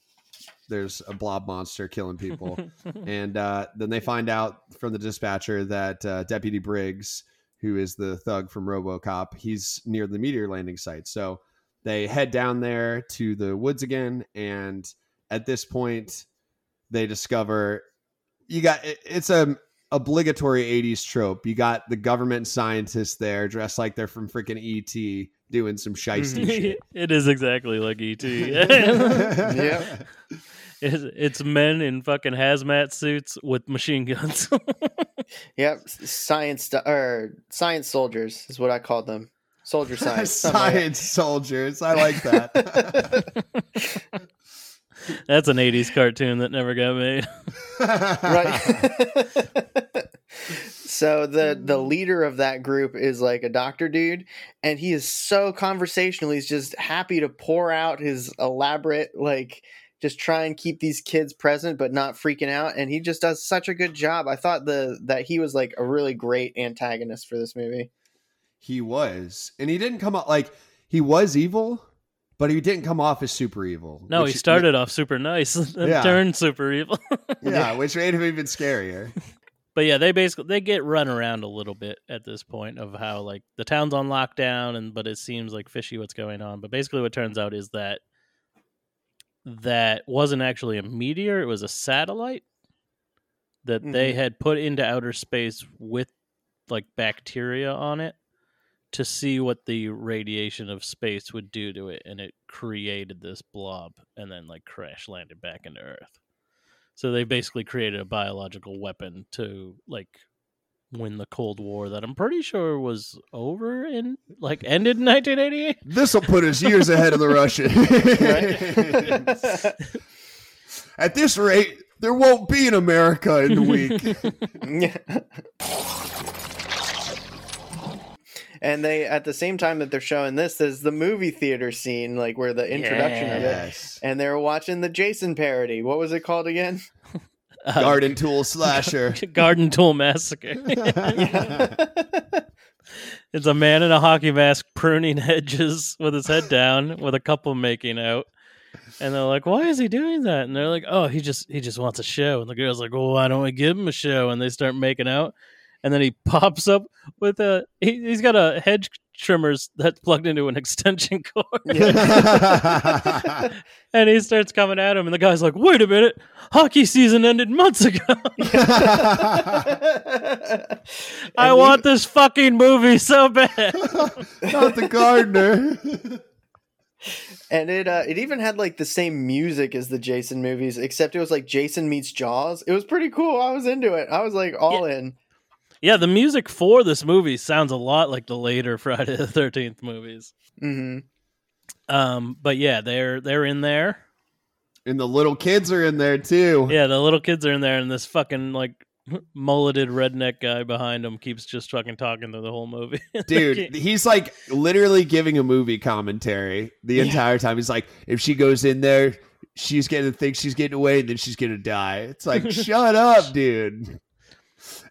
there's a blob monster killing people. And uh, then they find out from the dispatcher that uh, Deputy Briggs, who is the thug from RoboCop, he's near the meteor landing site. So they head down there to the woods again. And at this point, they discover you got it, it's a... obligatory eighties trope. You got the government scientists there dressed like they're from freaking E T doing some shiesty shit. It is exactly like E T Yeah. It's, it's men in fucking hazmat suits with machine guns. Yep. Science or science soldiers is what I called them. Soldier science. Science soldiers. I like that. That's an eighties cartoon that never got made. Right. So the, the leader of that group is like a doctor dude, and he is so conversational. He's just happy to pour out his elaborate, like, just try and keep these kids present but not freaking out. And he just does such a good job. I thought the that he was like a really great antagonist for this movie. He was. And he didn't come up like he was evil. But he didn't come off as super evil. No, he started made, off super nice and yeah. turned super evil. Yeah, which made him even scarier. But yeah, they basically they get run around a little bit at this point of how like the town's on lockdown, and but it seems like fishy what's going on. But basically, what turns out is that that wasn't actually a meteor; it was a satellite that mm-hmm. they had put into outer space with like bacteria on it, to see what the radiation of space would do to it, and it created this blob and then like crash landed back into Earth. So they basically created a biological weapon to like win the Cold War that I'm pretty sure was over and like ended in nineteen eighty-eight. This will put us years ahead of the Russians. At this rate, there won't be an America in a week. And they, at the same time that they're showing this, there's the movie theater scene, like where the introduction yes. of it, and they're watching the Jason parody. What was it called again? Uh, Garden Tool Slasher. Garden Tool Massacre. It's a man in a hockey mask pruning hedges with his head down, with a couple making out. And they're like, why is he doing that? And they're like, oh, he just he just wants a show. And the girl's like, well, why don't we give him a show? And they start making out. And then he pops up with a... He, he's got a hedge trimmers that's plugged into an extension cord. Yeah. And he starts coming at him, and the guy's like, wait a minute, hockey season ended months ago. I he, want this fucking movie so bad. Not the gardener. And it uh, it even had like the same music as the Jason movies, except it was like Jason meets Jaws. It was pretty cool. I was into it. I was like all yeah. in. Yeah, the music for this movie sounds a lot like the later Friday the thirteenth movies. Mm-hmm. Um, but yeah, they're they're in there, and the little kids are in there too. Yeah, the little kids are in there, and this fucking like mulleted redneck guy behind him keeps just fucking talking through the whole movie. Dude, he's like literally giving a movie commentary the yeah. entire time. He's like, if she goes in there, she's going to think she's getting away and then she's going to die. It's like, shut up, dude.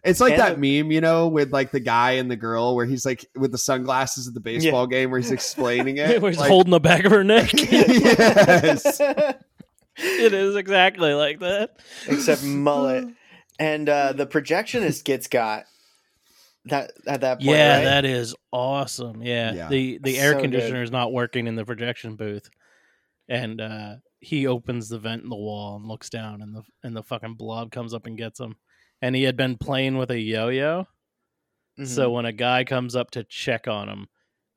It's like and that meme, you know, with like the guy and the girl where he's like with the sunglasses at the baseball yeah. game where he's explaining it. Where he's like, holding the back of her neck. Yes. It is exactly like that. Except mullet. And uh, the projectionist gets got that at that point. Yeah, right? That is awesome. Yeah. yeah. The the air so conditioner good. is not working in the projection booth. And uh, he opens the vent in the wall and looks down and the and the fucking blob comes up and gets him. And he had been playing with a yo-yo. Mm-hmm. So when a guy comes up to check on him,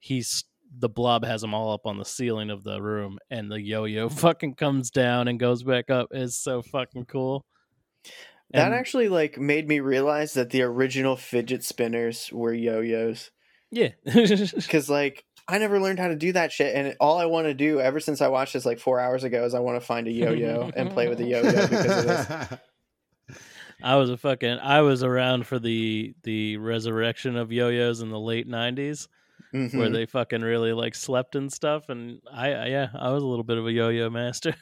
he's the blob has him all up on the ceiling of the room and the yo-yo fucking comes down and goes back up. It's so fucking cool. That and, actually like made me realize that the original fidget spinners were yo-yos. Yeah. Cuz like I never learned how to do that shit, and all I want to do ever since I watched this like four hours ago is I want to find a yo-yo and play with a yo-yo because of this. I was a fucking I was around for the the resurrection of yo-yos in the late nineties, mm-hmm. where they fucking really like slept and stuff, and I, I yeah, I was a little bit of a yo-yo master.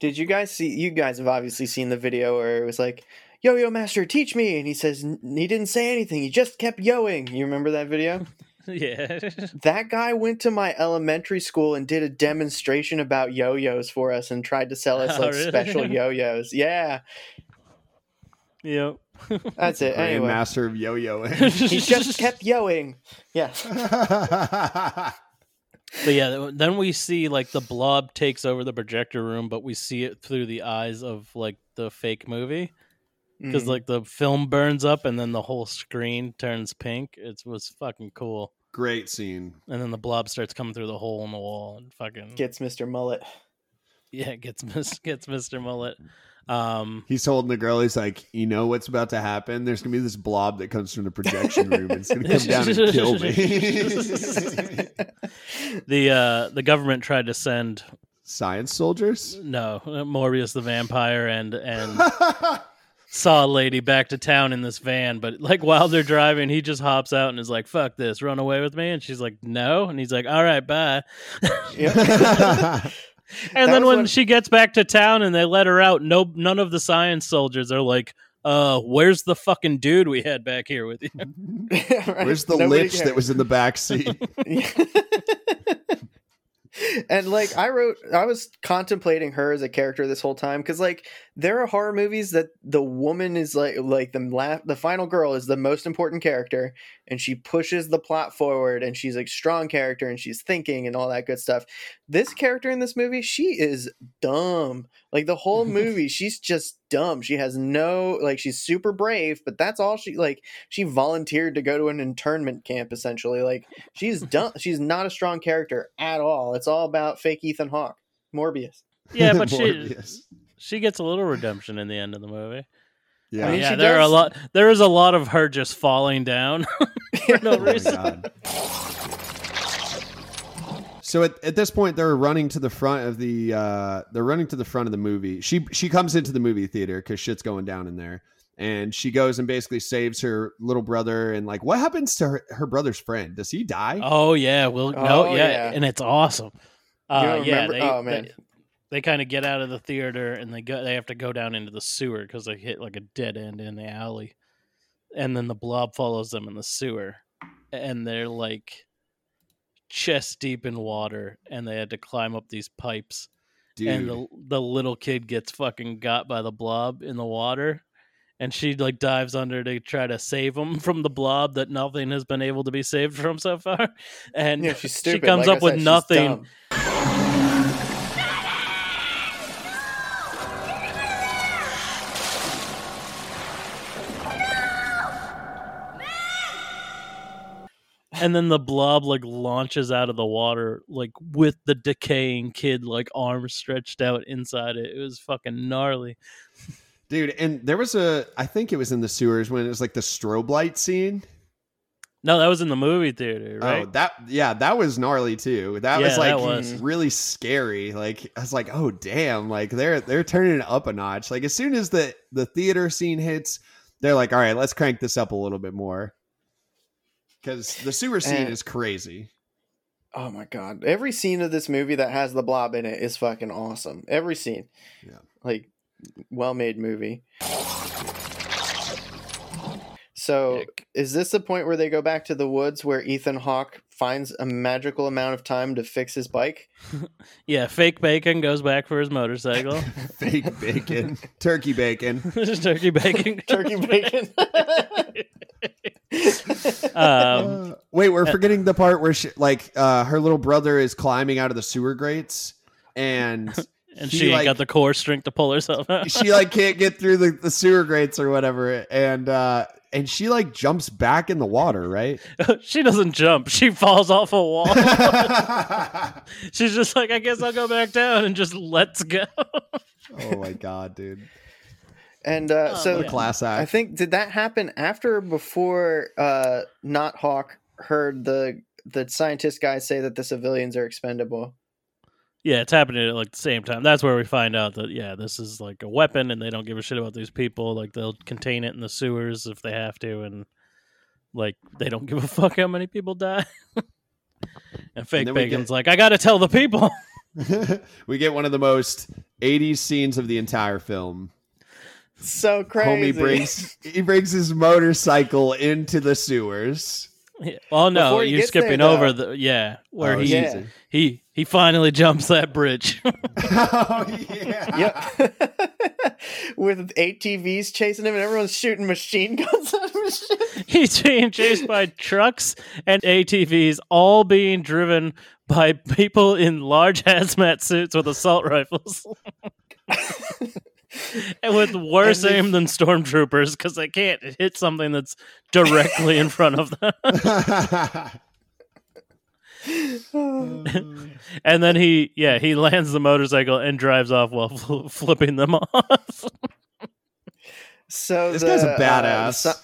Did you guys see you guys have obviously seen the video where it was like, "Yo-yo master, teach me," and he says he didn't say anything. He just kept yo-ing. You remember that video? Yeah. That guy went to my elementary school and did a demonstration about yo-yos for us and tried to sell us oh, like really? special yo-yos. Yeah. Yep. That's it. Anyway. Master of yo-yoing. He just kept yo-ing. Yeah. But yeah, then we see like the blob takes over the projector room, but we see it through the eyes of like the fake movie because mm. like the film burns up and then the whole screen turns pink. It was fucking cool. Great scene. And then the blob starts coming through the hole in the wall and fucking gets Mister Mullet. Yeah, gets gets Mister Mullet. Um, he's holding the girl. He's like, you know what's about to happen? There's gonna be this blob that comes from the projection room. It's gonna come down and kill me. the uh, the government tried to send science soldiers. No, Morbius the vampire and and Saw lady back to town in this van. But like while they're driving, he just hops out and is like, "Fuck this, run away with me." And she's like, "No," and he's like, "All right, bye." And that then when, when she gets back to town and they let her out, no, none of the science soldiers are like, uh, where's the fucking dude we had back here with you? Yeah, right. Where's the Nobody lich cares. that was in the back seat? And like I wrote, I was contemplating her as a character this whole time because like there are horror movies that the woman is like like the la- the final girl is the most important character and she pushes the plot forward and she's like strong character and she's thinking and all that good stuff. This character in this movie, she is dumb. Like the whole movie, she's just dumb. She has no like she's super brave, but that's all she like. She volunteered to go to an internment camp essentially. Like she's dumb. She's not a strong character at all. It's all about fake Ethan Hawke, Morbius. Yeah, but Morbius. she she gets a little redemption in the end of the movie. Yeah, I mean, yeah. There does. are a lot. There is a lot of her just falling down for no reason. Oh my God. So at, at this point, they're running to the front of the uh, they're running to the front of the movie. She she comes into the movie theater because shit's going down in there, and she goes and basically saves her little brother. And like, what happens to her, her brother's friend? Does he die? Oh yeah, well no, oh, yeah. yeah, and it's awesome. Uh, yeah, they, oh man, they, they kind of get out of the theater and they go. They have to go down into the sewer because they hit like a dead end in the alley, and then the blob follows them in the sewer, and they're like chest deep in water and they had to climb up these pipes. Dude. And the, the little kid gets fucking got by the blob in the water and she like dives under to try to save him from the blob that nothing has been able to be saved from so far, and yeah, she's stupid. she comes like up said, with nothing. And then the blob like launches out of the water like with the decaying kid like arms stretched out inside it. It was fucking gnarly. Dude, and there was a I think it was in the sewers when it was like the strobe light scene. No, that was in the movie theater, right? Oh, that yeah, that was gnarly too. That yeah, was like that was. really scary. Like I was like, "Oh damn, like they're they're turning it up a notch." Like as soon as the the theater scene hits they're like, all right, let's crank this up a little bit more. Because the sewer scene and, is crazy. Oh my God. Every scene of this movie that has the blob in it is fucking awesome. Every scene. Yeah. Like, well-made movie. So, Nick. Is this the point where they go back to the woods where Ethan Hawke finds a magical amount of time to fix his bike? Yeah, fake bacon goes back for his motorcycle. Fake bacon. Turkey bacon. Turkey bacon. Turkey bacon. um, uh, wait, we're forgetting the part where she, like uh, her little brother is climbing out of the sewer grates and... And she, she like, got the core strength to pull herself out. She like can't get through the, the sewer grates or whatever. And uh, and she like jumps back in the water, right? She doesn't jump. She falls off a wall. She's just like, I guess I'll go back down and just let's go. Oh, my God, dude. And uh, oh, so class act. I think, did that happen after or before uh, Not Hawk heard the, the scientist guy say that the civilians are expendable? Yeah, it's happening at like the same time. That's where we find out that, yeah, this is like a weapon and they don't give a shit about these people. Like, they'll contain it in the sewers if they have to. And like, they don't give a fuck how many people die. And fake and Bacon's get... like, I got to tell the people. We get one of the most eighties scenes of the entire film. So crazy. Homie brings, he brings his motorcycle into the sewers. Yeah. Oh no, you're skipping there, over the yeah where oh, he yeah. he he finally jumps that bridge. Oh yeah, yep. With A T Vs chasing him and everyone's shooting machine guns at him. He's being chased by trucks and A T Vs, all being driven by people in large hazmat suits with assault rifles. And with worse and they, aim than stormtroopers because they can't hit something that's directly in front of them. And then he, yeah, he lands the motorcycle and drives off while fl- flipping them off. So this the, guy's a badass. Uh, so,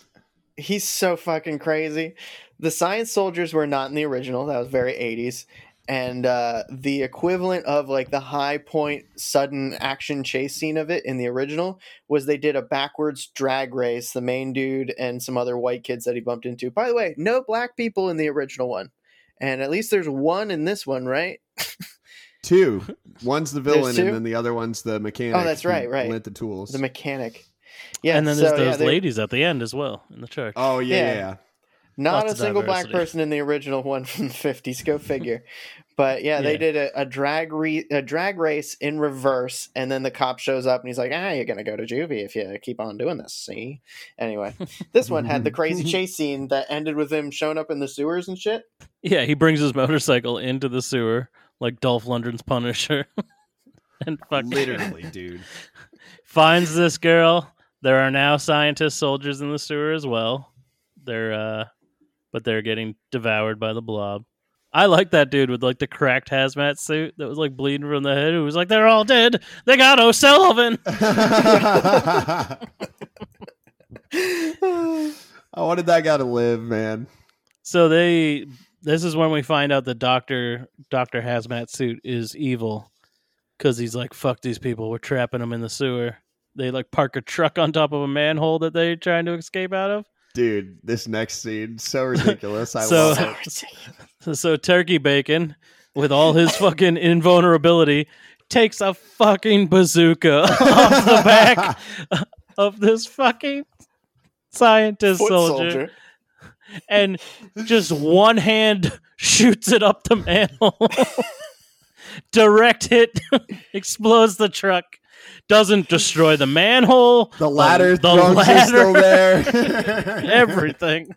he's so fucking crazy. The science soldiers were not in the original. That was very eighties. And uh, the equivalent of like the high point sudden action chase scene of it in the original was they did a backwards drag race, the main dude and some other white kids that he bumped into. By the way, no black people in the original one. And at least there's one in this one, right? Two. One's the villain and then the other one's the mechanic. Oh, that's right, right. Lent the tools. The mechanic. Yeah. And then so, there's those yeah, ladies at the end as well in the church. Oh, yeah, yeah. yeah. Not Lots a single black person in the original one from the fifties. Go figure. But yeah, they yeah. did a, a drag re- a drag race in reverse, and then the cop shows up and he's like, "Ah, you're gonna go to juvie if you keep on doing this." See? Anyway, this one had the crazy chase scene that ended with him showing up in the sewers and shit. Yeah, he brings his motorcycle into the sewer like Dolph Lundgren's Punisher, and fucking literally, dude, finds this girl. There are now scientist soldiers in the sewer as well. They're uh. But they're getting devoured by the blob. I like that dude with like the cracked hazmat suit that was like bleeding from the head. Who was like, they're all dead. They got O'Sullivan. I wanted that guy to live, man. So they. This is when we find out the doctor, Doctor Hazmat Suit, is evil because he's like, fuck these people. We're trapping them in the sewer. They like park a truck on top of a manhole that they're trying to escape out of. Dude, this next scene, so ridiculous. I so, love it. So, so Turkey Bacon, with all his fucking invulnerability, takes a fucking bazooka off the back of this fucking scientist soldier, soldier and just one hand shoots it up the manhole. Direct hit, explodes the truck. Doesn't destroy the manhole. The ladder, the, the ladder, still there. Everything.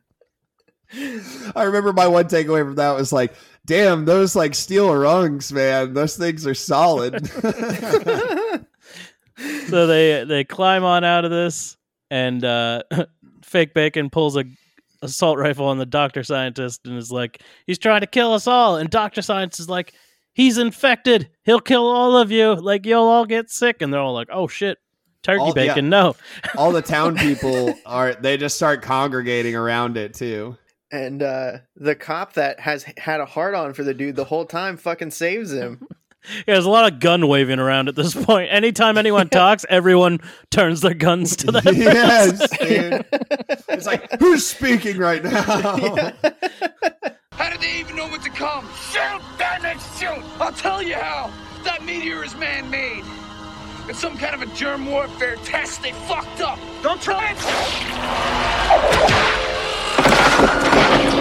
I remember my one takeaway from that was like, "Damn, those like steel rungs, man. Those things are solid." So they they climb on out of this, and uh, Fake Bacon pulls a assault rifle on the doctor scientist and is like, "He's trying to kill us all." And Doctor Science is like, he's infected. He'll kill all of you. Like, you'll all get sick. And they're all like, oh, shit. Turkey all, bacon, yeah. no. All the town people, are they just start congregating around it, too. And uh, the cop that has had a hard-on for the dude the whole time fucking saves him. Yeah, there's a lot of gun waving around at this point. Anytime anyone talks, everyone turns their guns to them. Yes, dude. It's like, who's speaking right now? Yeah. How did they even know what to come? Shoot! Damn it, shoot! I'll tell you how. That meteor is man-made. It's some kind of a germ warfare test. They fucked up. Don't try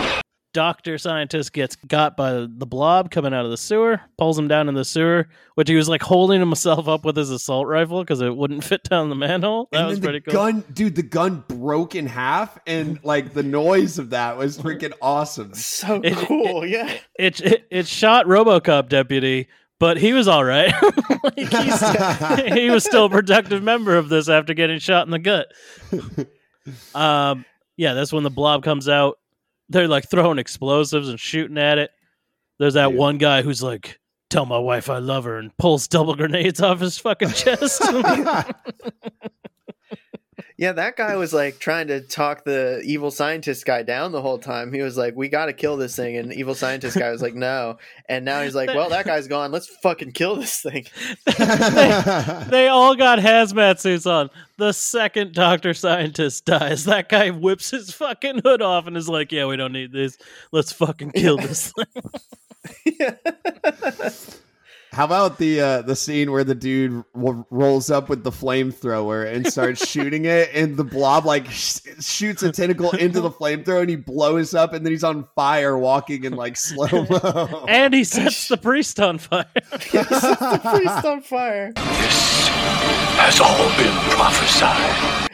it. Doctor Scientist gets got by the blob coming out of the sewer, pulls him down in the sewer, which he was like holding himself up with his assault rifle because it wouldn't fit down the manhole. That and was pretty cool. Gun, dude, the gun broke in half, and like the noise of that was freaking awesome. So it, cool, it, yeah. It, it it shot RoboCop deputy. But he was all right. Like he's, he was still a productive member of this after getting shot in the gut. Um, yeah, that's when the blob comes out. They're like throwing explosives and shooting at it. There's that yeah. one guy who's like, tell my wife I love her, and pulls double grenades off his fucking chest. Yeah, that guy was like trying to talk the evil scientist guy down the whole time. He was like, we got to kill this thing. And the evil scientist guy was like, no. And now he's like, well, that guy's gone. Let's fucking kill this thing. they, they all got hazmat suits on. The second Doctor Scientist dies, that guy whips his fucking hood off and is like, yeah, we don't need this. Let's fucking kill this thing. Yeah. How about the uh, the scene where the dude w- rolls up with the flamethrower and starts shooting it, and the blob like sh- shoots a tentacle into the flamethrower, and he blows up, and then he's on fire, walking in like slow mo. And he sets the priest on fire. He sets the priest on fire. This has all been prophesied.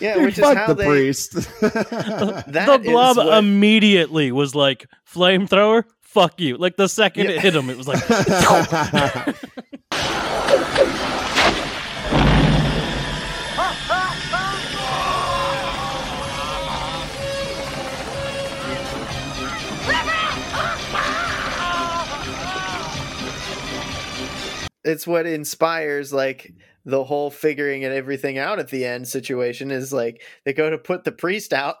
Yeah, dude, which is how the they... priest. The blob what... immediately was like, flamethrower. Fuck you. Like the second yeah. it hit him, it was like it's what inspires like the whole figuring and everything out at the end situation is like they go to put the priest out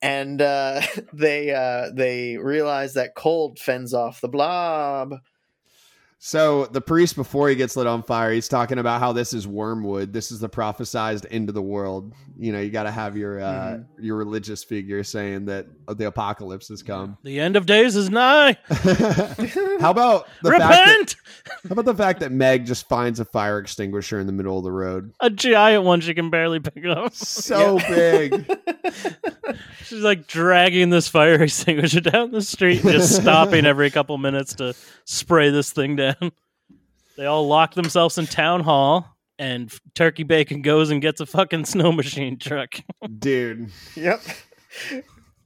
and uh, they uh, they realize that cold fends off the blob. So the priest, before he gets lit on fire, he's talking about how this is wormwood. This is the prophesized end of the world. You know, you got to have your uh, mm-hmm. your religious figure saying that the apocalypse has come. The end of days is nigh. How about the repent? Fact that, how about the fact that Meg just finds a fire extinguisher in the middle of the road? A giant one she can barely pick up. So yeah. big. She's like dragging this fire extinguisher down the street, and just stopping every couple minutes to spray this thing down. They all lock themselves in town hall, and Turkey Bacon goes and gets a fucking snow machine truck. Dude. Yep.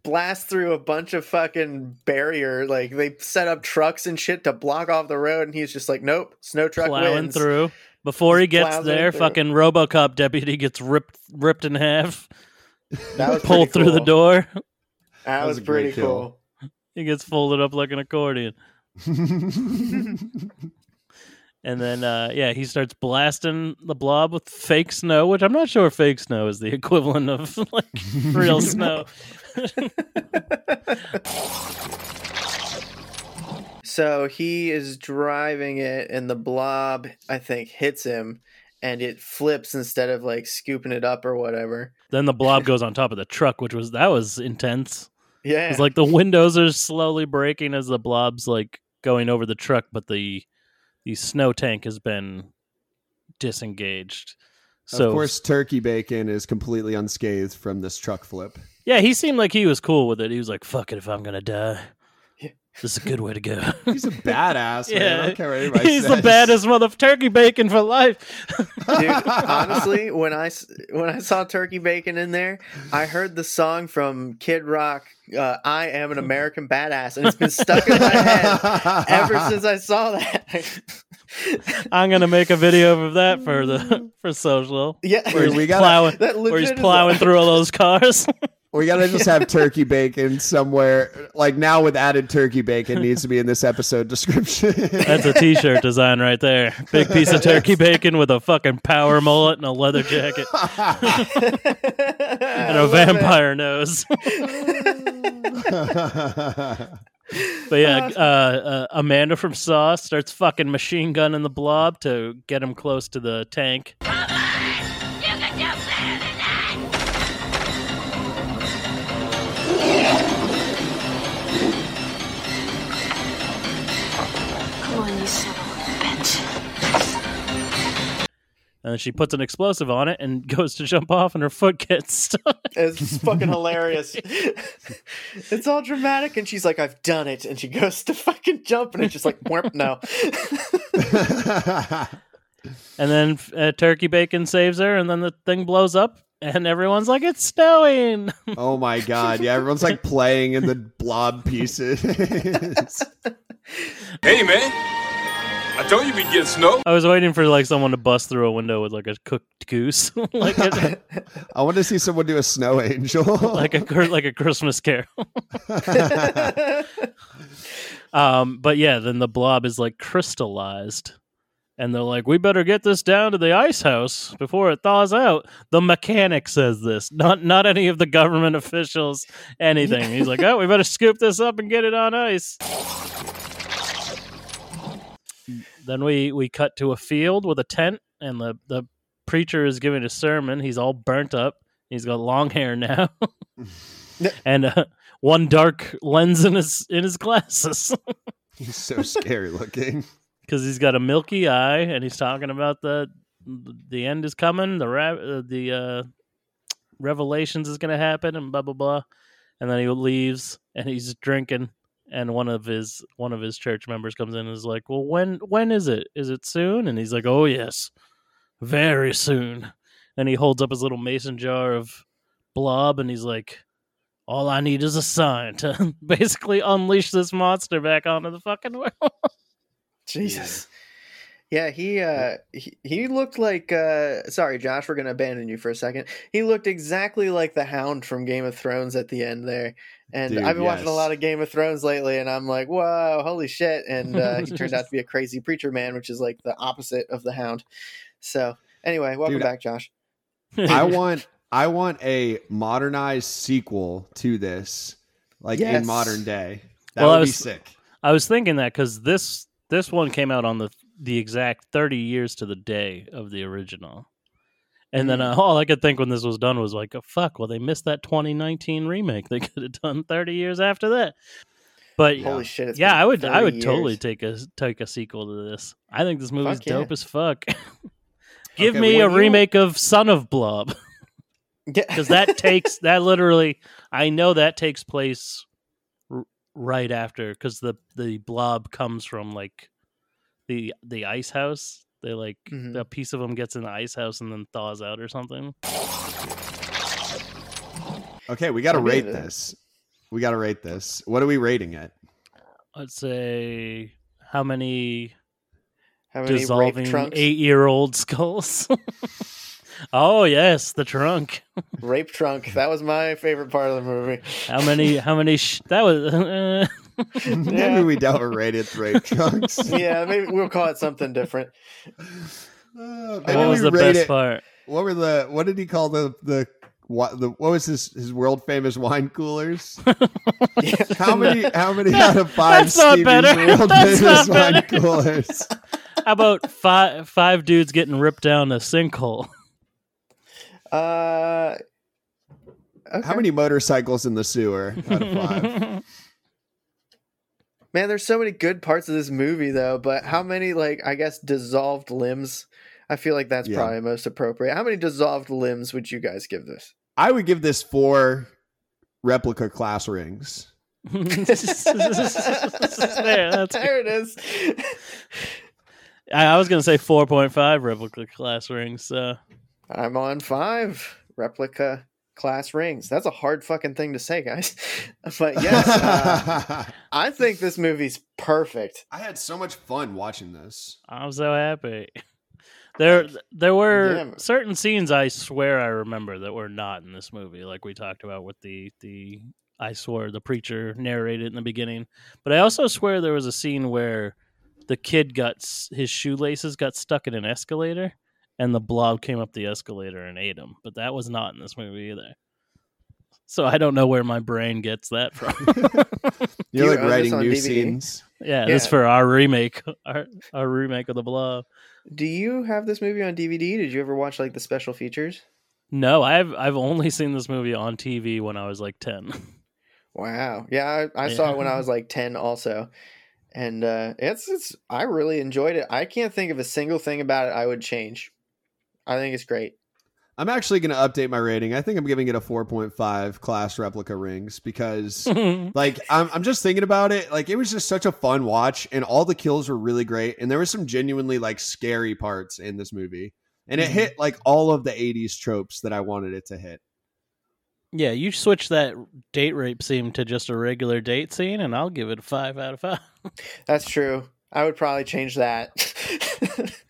Blast through a bunch of fucking barrier. Like they set up trucks and shit to block off the road, and he's just like, nope, snow truck plowing wins. Through. Before he gets plowing there, through. Fucking RoboCop deputy gets ripped ripped in half. That was pulled through cool. the door. That, that was, was pretty cool. Kill. He gets folded up like an accordion. And then uh yeah he starts blasting the blob with fake snow, which I'm not sure fake snow is the equivalent of like real snow. So he is driving it, and the blob I think hits him, and it flips instead of like scooping it up or whatever. Then the blob goes on top of the truck, which was that was intense. Yeah, it's like the windows are slowly breaking as the blob's like going over the truck, but the the snow tank has been disengaged. So of course, Turkey Bacon is completely unscathed from this truck flip. Yeah, he seemed like he was cool with it. He was like, "Fuck it, if I'm gonna die, yeah. this is a good way to go." He's a badass. Man. Yeah, I don't care what anybody he's says. The baddest mother of Turkey Bacon for life. Dude, honestly, when I when I saw Turkey Bacon in there, I heard the song from Kid Rock. Uh, I am an American badass, and it's been stuck in my head ever since I saw that. I'm gonna make a video of that for the for social. Yeah, where he's plowing, where he's plowing through all those cars. We gotta just have Turkey Bacon somewhere. Like now, with added Turkey Bacon needs to be in this episode description. That's a T-shirt design right there. Big piece of Turkey Bacon with a fucking power mullet and a leather jacket and a vampire nose. But yeah, uh, uh, Amanda from Saw starts fucking machine gunning the blob to get him close to the tank. Come on! You can do better than that! Come on, you son of a bitch. And then she puts an explosive on it and goes to jump off and her foot gets stuck. It's fucking hilarious. It's all dramatic and she's like, I've done it. And she goes to fucking jump and it's just like, warp, no. And then uh, Turkey Bacon saves her and then the thing blows up and everyone's like, it's snowing. Oh my God. Yeah, everyone's like playing in the blob pieces. Hey, man. I told you we'd get snow. I was waiting for like someone to bust through a window with like a cooked goose. Like a, I want to see someone do a snow angel, like a like a Christmas Carol. um, but yeah, then the blob is like crystallized, and they're like, "We better get this down to the ice house before it thaws out." The mechanic says this, not not any of the government officials, anything. He's like, "Oh, we better scoop this up and get it on ice." Then we, we cut to a field with a tent, and the, the preacher is giving a sermon. He's all burnt up. He's got long hair now, and uh, one dark lens in his in his glasses. He's so scary looking because he's got a milky eye, and he's talking about the the end is coming, the ra- the uh, revelations is going to happen, and blah blah blah. And then he leaves, and he's drinking. And one of his one of his church members comes in and is like, well, when when is it? Is it soon? And he's like, oh, yes, very soon. And he holds up his little mason jar of blob and he's like, all I need is a sign to basically unleash this monster back onto the fucking world. Jesus. Yeah, he uh, he, he looked like... Uh, sorry, Josh, we're going to abandon you for a second. He looked exactly like the Hound from Game of Thrones at the end there. And Dude, I've been yes. watching a lot of Game of Thrones lately, and I'm like, whoa, holy shit. And uh, he turned out to be a crazy preacher man, which is like the opposite of the Hound. So anyway, welcome Dude, back, Josh. I want I want a modernized sequel to this, like yes. in modern day. That well, would I was, be sick. I was thinking that because this, this one came out on the, the exact thirty years to the day of the original. And then uh, all I could think when this was done was like, oh, fuck, well, they missed that twenty nineteen remake. They could have done thirty years after that. But Holy yeah, shit, yeah I would I would years. totally take a take a sequel to this. I think this movie's yeah. dope as fuck. Give okay, me a remake you... of Son of Blob. Because that takes, that literally, I know that takes place r- right after. Because the, the blob comes from like the the ice house. They like mm-hmm. a piece of him gets in the ice house and then thaws out or something. Okay, we got to rate this. We got to rate this. What are we rating it? I'd say how many, how many dissolving eight-year-old skulls? Oh yes, the trunk. Rape trunk. That was my favorite part of the movie. How many? How many? Sh- that was. Uh, maybe yeah. we don't rate it rape trunks. Yeah, maybe we'll call it something different. Uh, maybe what was we the rate best it, part? What were the? What did he call the the what? The, what was his his world famous wine coolers? yeah. How many? How many out of five? That's Stevie's not better. World That's famous not better. Wine coolers. How about five five dudes getting ripped down a sinkhole? Uh, okay. How many motorcycles in the sewer out of five? Man, there's so many good parts of this movie, though. But how many, like, I guess, dissolved limbs? I feel like that's yeah. probably most appropriate. How many dissolved limbs would you guys give this? I would give this four replica class rings. there, that's there it is. I, I was going to say four point five replica class rings, so... I'm on five replica class rings. That's a hard fucking thing to say, guys. But yes, uh, I think this movie's perfect. I had so much fun watching this. I'm so happy. There there were Damn. certain scenes I swear I remember that were not in this movie, like we talked about with the, the I swear the preacher narrated in the beginning. But I also swear there was a scene where the kid got his shoelaces got stuck in an escalator. And the blob came up the escalator and ate him. But that was not in this movie either. So I don't know where my brain gets that from. You're like writing new D V D? Scenes. Yeah, yeah, this is for our remake, our, our remake of The Blob. Do you have this movie on D V D? Did you ever watch like the special features? No, I've I've only seen this movie on T V when I was like ten. Wow. Yeah, I, I yeah. saw it when I was like ten also. And uh, it's it's I really enjoyed it. I can't think of a single thing about it I would change. I think it's great. I'm actually going to update my rating. I think I'm giving it a four point five class replica rings because like I'm, I'm just thinking about it. Like it was just such a fun watch and all the kills were really great. And there were some genuinely like scary parts in this movie and it hit like all of the eighties tropes that I wanted it to hit. Yeah. You switch that date rape scene to just a regular date scene and I'll give it a five out of five. That's true. I would probably change that.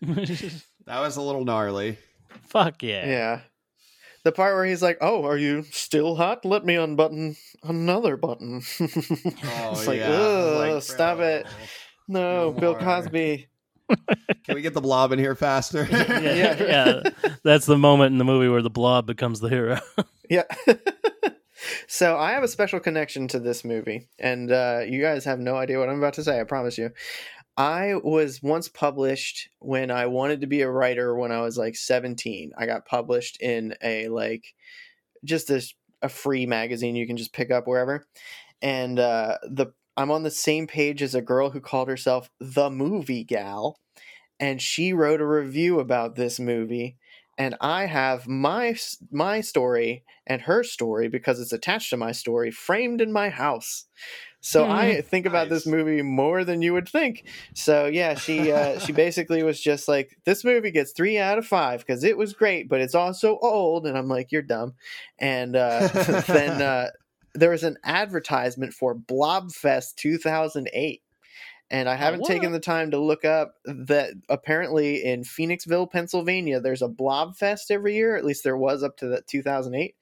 That was a little gnarly. Fuck yeah. Yeah. The part where he's like, oh, are you still hot? Let me unbutton another button. Oh, it's like, yeah. Like, stop bro. It. No, no Bill more. Cosby. Can we get the Blob in here faster? yeah, yeah, yeah. That's the moment in the movie where the Blob becomes the hero. Yeah. So I have a special connection to this movie, and uh, you guys have no idea what I'm about to say, I promise you. I was once published when I wanted to be a writer when I was like seventeen. I got published in a like just a, a free magazine you can just pick up wherever. And uh, the I'm on the same page as a girl who called herself The Movie Gal. And she wrote a review about this movie. And I have my my story and her story, because it's attached to my story, framed in my house. So mm, I think about nice. This movie more than you would think. So yeah, she uh, she basically was just like, this movie gets three out of five because it was great, but it's also old. And I'm like, you're dumb. And uh, then uh, there was an advertisement for Blobfest two thousand eight. And I haven't oh, taken the time to look up that apparently in Phoenixville, Pennsylvania, there's a Blobfest every year. At least there was up to the two thousand eight.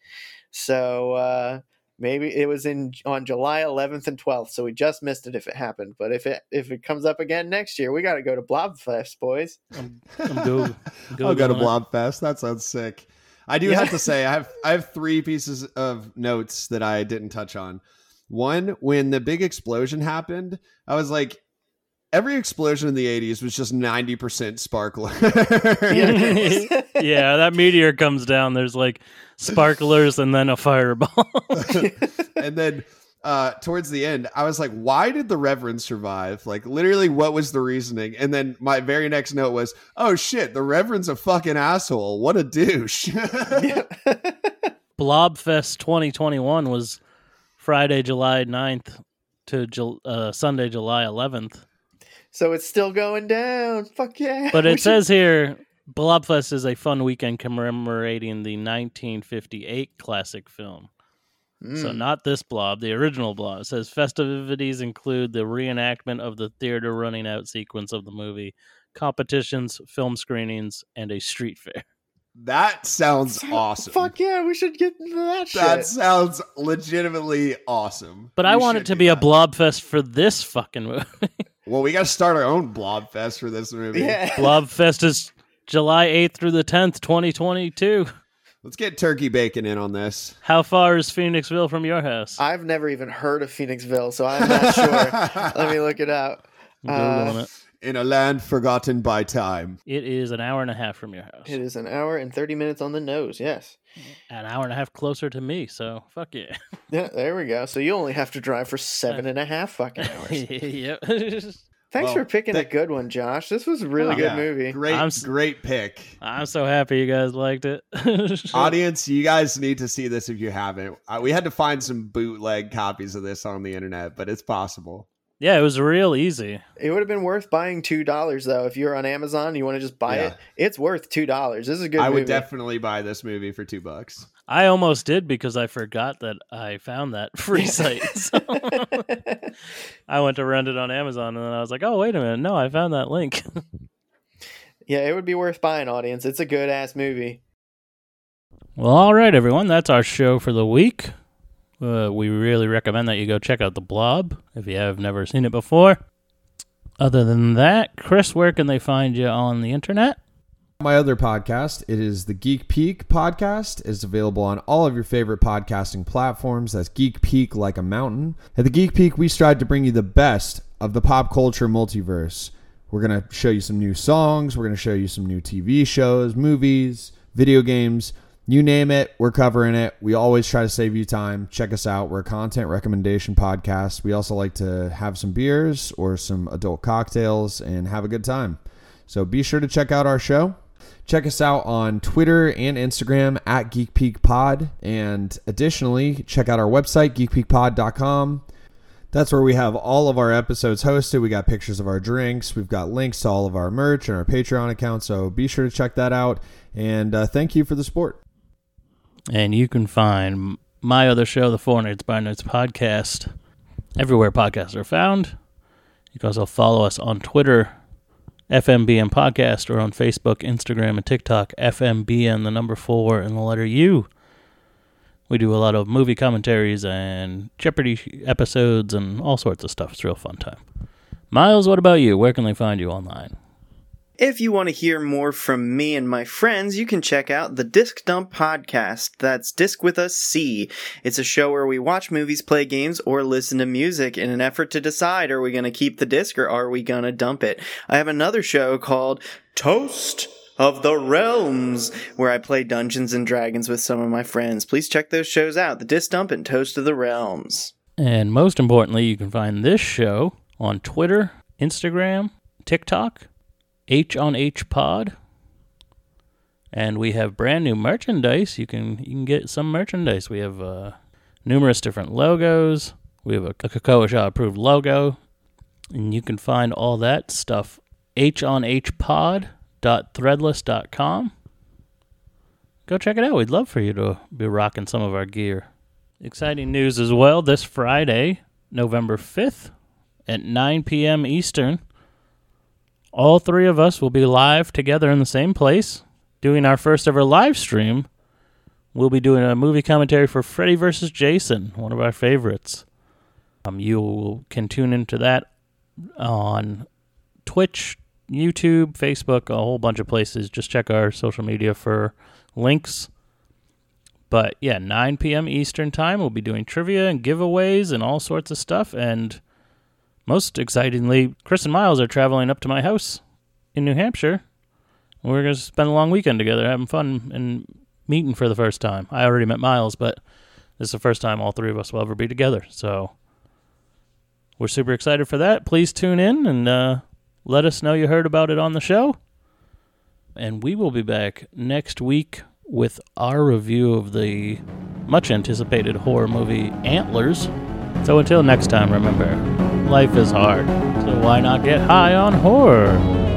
So uh, maybe it was in on July eleventh and twelfth. So we just missed it if it happened. But if it if it comes up again next year, we got to go to Blobfest, boys. I'm, I'm go- go I'll go to Blobfest. That sounds sick. I do yeah. have to say I have I have three pieces of notes that I didn't touch on. One, when the big explosion happened, I was like, every explosion in the eighties was just ninety percent sparkler. Yeah, that meteor comes down. There's like sparklers and then a fireball. And then uh, towards the end, I was like, why did the Reverend survive? Like, literally, what was the reasoning? And then my very next note was, oh, shit, the Reverend's a fucking asshole. What a douche. Blobfest twenty twenty-one was Friday, July ninth to uh, Sunday, July eleventh. So it's still going down. Fuck yeah. But it should... says here, Blobfest is a fun weekend commemorating the nineteen fifty-eight classic film. Mm. So not this Blob, the original Blob. It says festivities include the reenactment of the theater running out sequence of the movie, competitions, film screenings, and a street fair. That sounds awesome. Fuck yeah, we should get into that shit. That sounds legitimately awesome. But we I want it to be that. A Blobfest for this fucking movie. Well, we got to start our own Blobfest for this movie. Yeah. Blobfest is July eighth through the tenth, twenty twenty-two. Let's get turkey bacon in on this. How far is Phoenixville from your house? I've never even heard of Phoenixville, so I'm not sure. Let me look it up. Uh, it. In a land forgotten by time. It is an hour and a half from your house. It is an hour and thirty minutes on the nose, yes. An hour and a half closer to me, so fuck yeah. Yeah, there we go. So you only have to drive for seven and a half fucking hours. Yep. Thanks well, for picking th- a good one, Josh. This was a really oh, good yeah. movie. Great, I'm, great pick. I'm so happy you guys liked it. Audience, you guys need to see this if you haven't. Uh, we had to find some bootleg copies of this on the internet, but it's possible. Yeah, it was real easy. It would have been worth buying two dollars, though. If you're on Amazon and you want to just buy yeah. it, it's worth two dollars. This is a good I movie. Would definitely buy this movie for two bucks. I almost did because I forgot that I found that free site. So I went to rent it on Amazon, and then I was like, oh, wait a minute. No, I found that link. Yeah, it would be worth buying, audience. It's a good-ass movie. Well, all right, everyone. That's our show for the week. Uh, we really recommend that you go check out The Blob if you have never seen it before. Other than that, Chris, where can they find you on the internet? My other podcast, it is the Geek Peak podcast. It's available on all of your favorite podcasting platforms. That's Geek Peak like a mountain. At the Geek Peak, we strive to bring you the best of the pop culture multiverse. We're going to show you some new songs. We're going to show you some new T V shows, movies, video games. You name it, we're covering it. We always try to save you time. Check us out. We're a content recommendation podcast. We also like to have some beers or some adult cocktails and have a good time. So be sure to check out our show. Check us out on Twitter and Instagram at Geek Peak Pod. And additionally, check out our website, geek peak pod dot com. That's where we have all of our episodes hosted. We got pictures of our drinks. We've got links to all of our merch and our Patreon account. So be sure to check that out. And uh, thank you for the support. And you can find my other show, the Four Nerds by Nerds podcast, everywhere podcasts are found. You can also follow us on Twitter, F M B N Podcast, or on Facebook, Instagram, and TikTok, F M B N, the number four, and the letter U. We do a lot of movie commentaries and Jeopardy episodes and all sorts of stuff. It's a real fun time. Miles, what about you? Where can they find you online? If you want to hear more from me and my friends, you can check out the Disc Dump podcast. That's Disc with a C. It's a show where we watch movies, play games, or listen to music in an effort to decide, are we going to keep the disc or are we going to dump it? I have another show called Toast of the Realms, where I play Dungeons and Dragons with some of my friends. Please check those shows out, the Disc Dump and Toast of the Realms. And most importantly, you can find this show on Twitter, Instagram, TikTok, H on H Pod, and we have brand new merchandise. You can you can get some merchandise. We have uh, numerous different logos. We have a Cocoa Shaw approved logo, and you can find all that stuff H on H Pod dot threadless dot com. Go check it out. We'd love for you to be rocking some of our gear. Exciting news as well. This Friday, November fifth, at nine p.m. Eastern. All three of us will be live together in the same place, doing our first ever live stream. We'll be doing a movie commentary for Freddy versus. Jason, one of our favorites. Um, you can tune into that on Twitch, YouTube, Facebook, a whole bunch of places. Just check our social media for links. But yeah, nine p.m. Eastern time, we'll be doing trivia and giveaways and all sorts of stuff, and most excitingly, Chris and Miles are traveling up to my house in New Hampshire. We're going to spend a long weekend together having fun and meeting for the first time. I already met Miles, but this is the first time all three of us will ever be together. So we're super excited for that. Please tune in and uh, let us know you heard about it on the show. And we will be back next week with our review of the much-anticipated horror movie Antlers. So until next time, remember, life is hard, so why not get high on horror?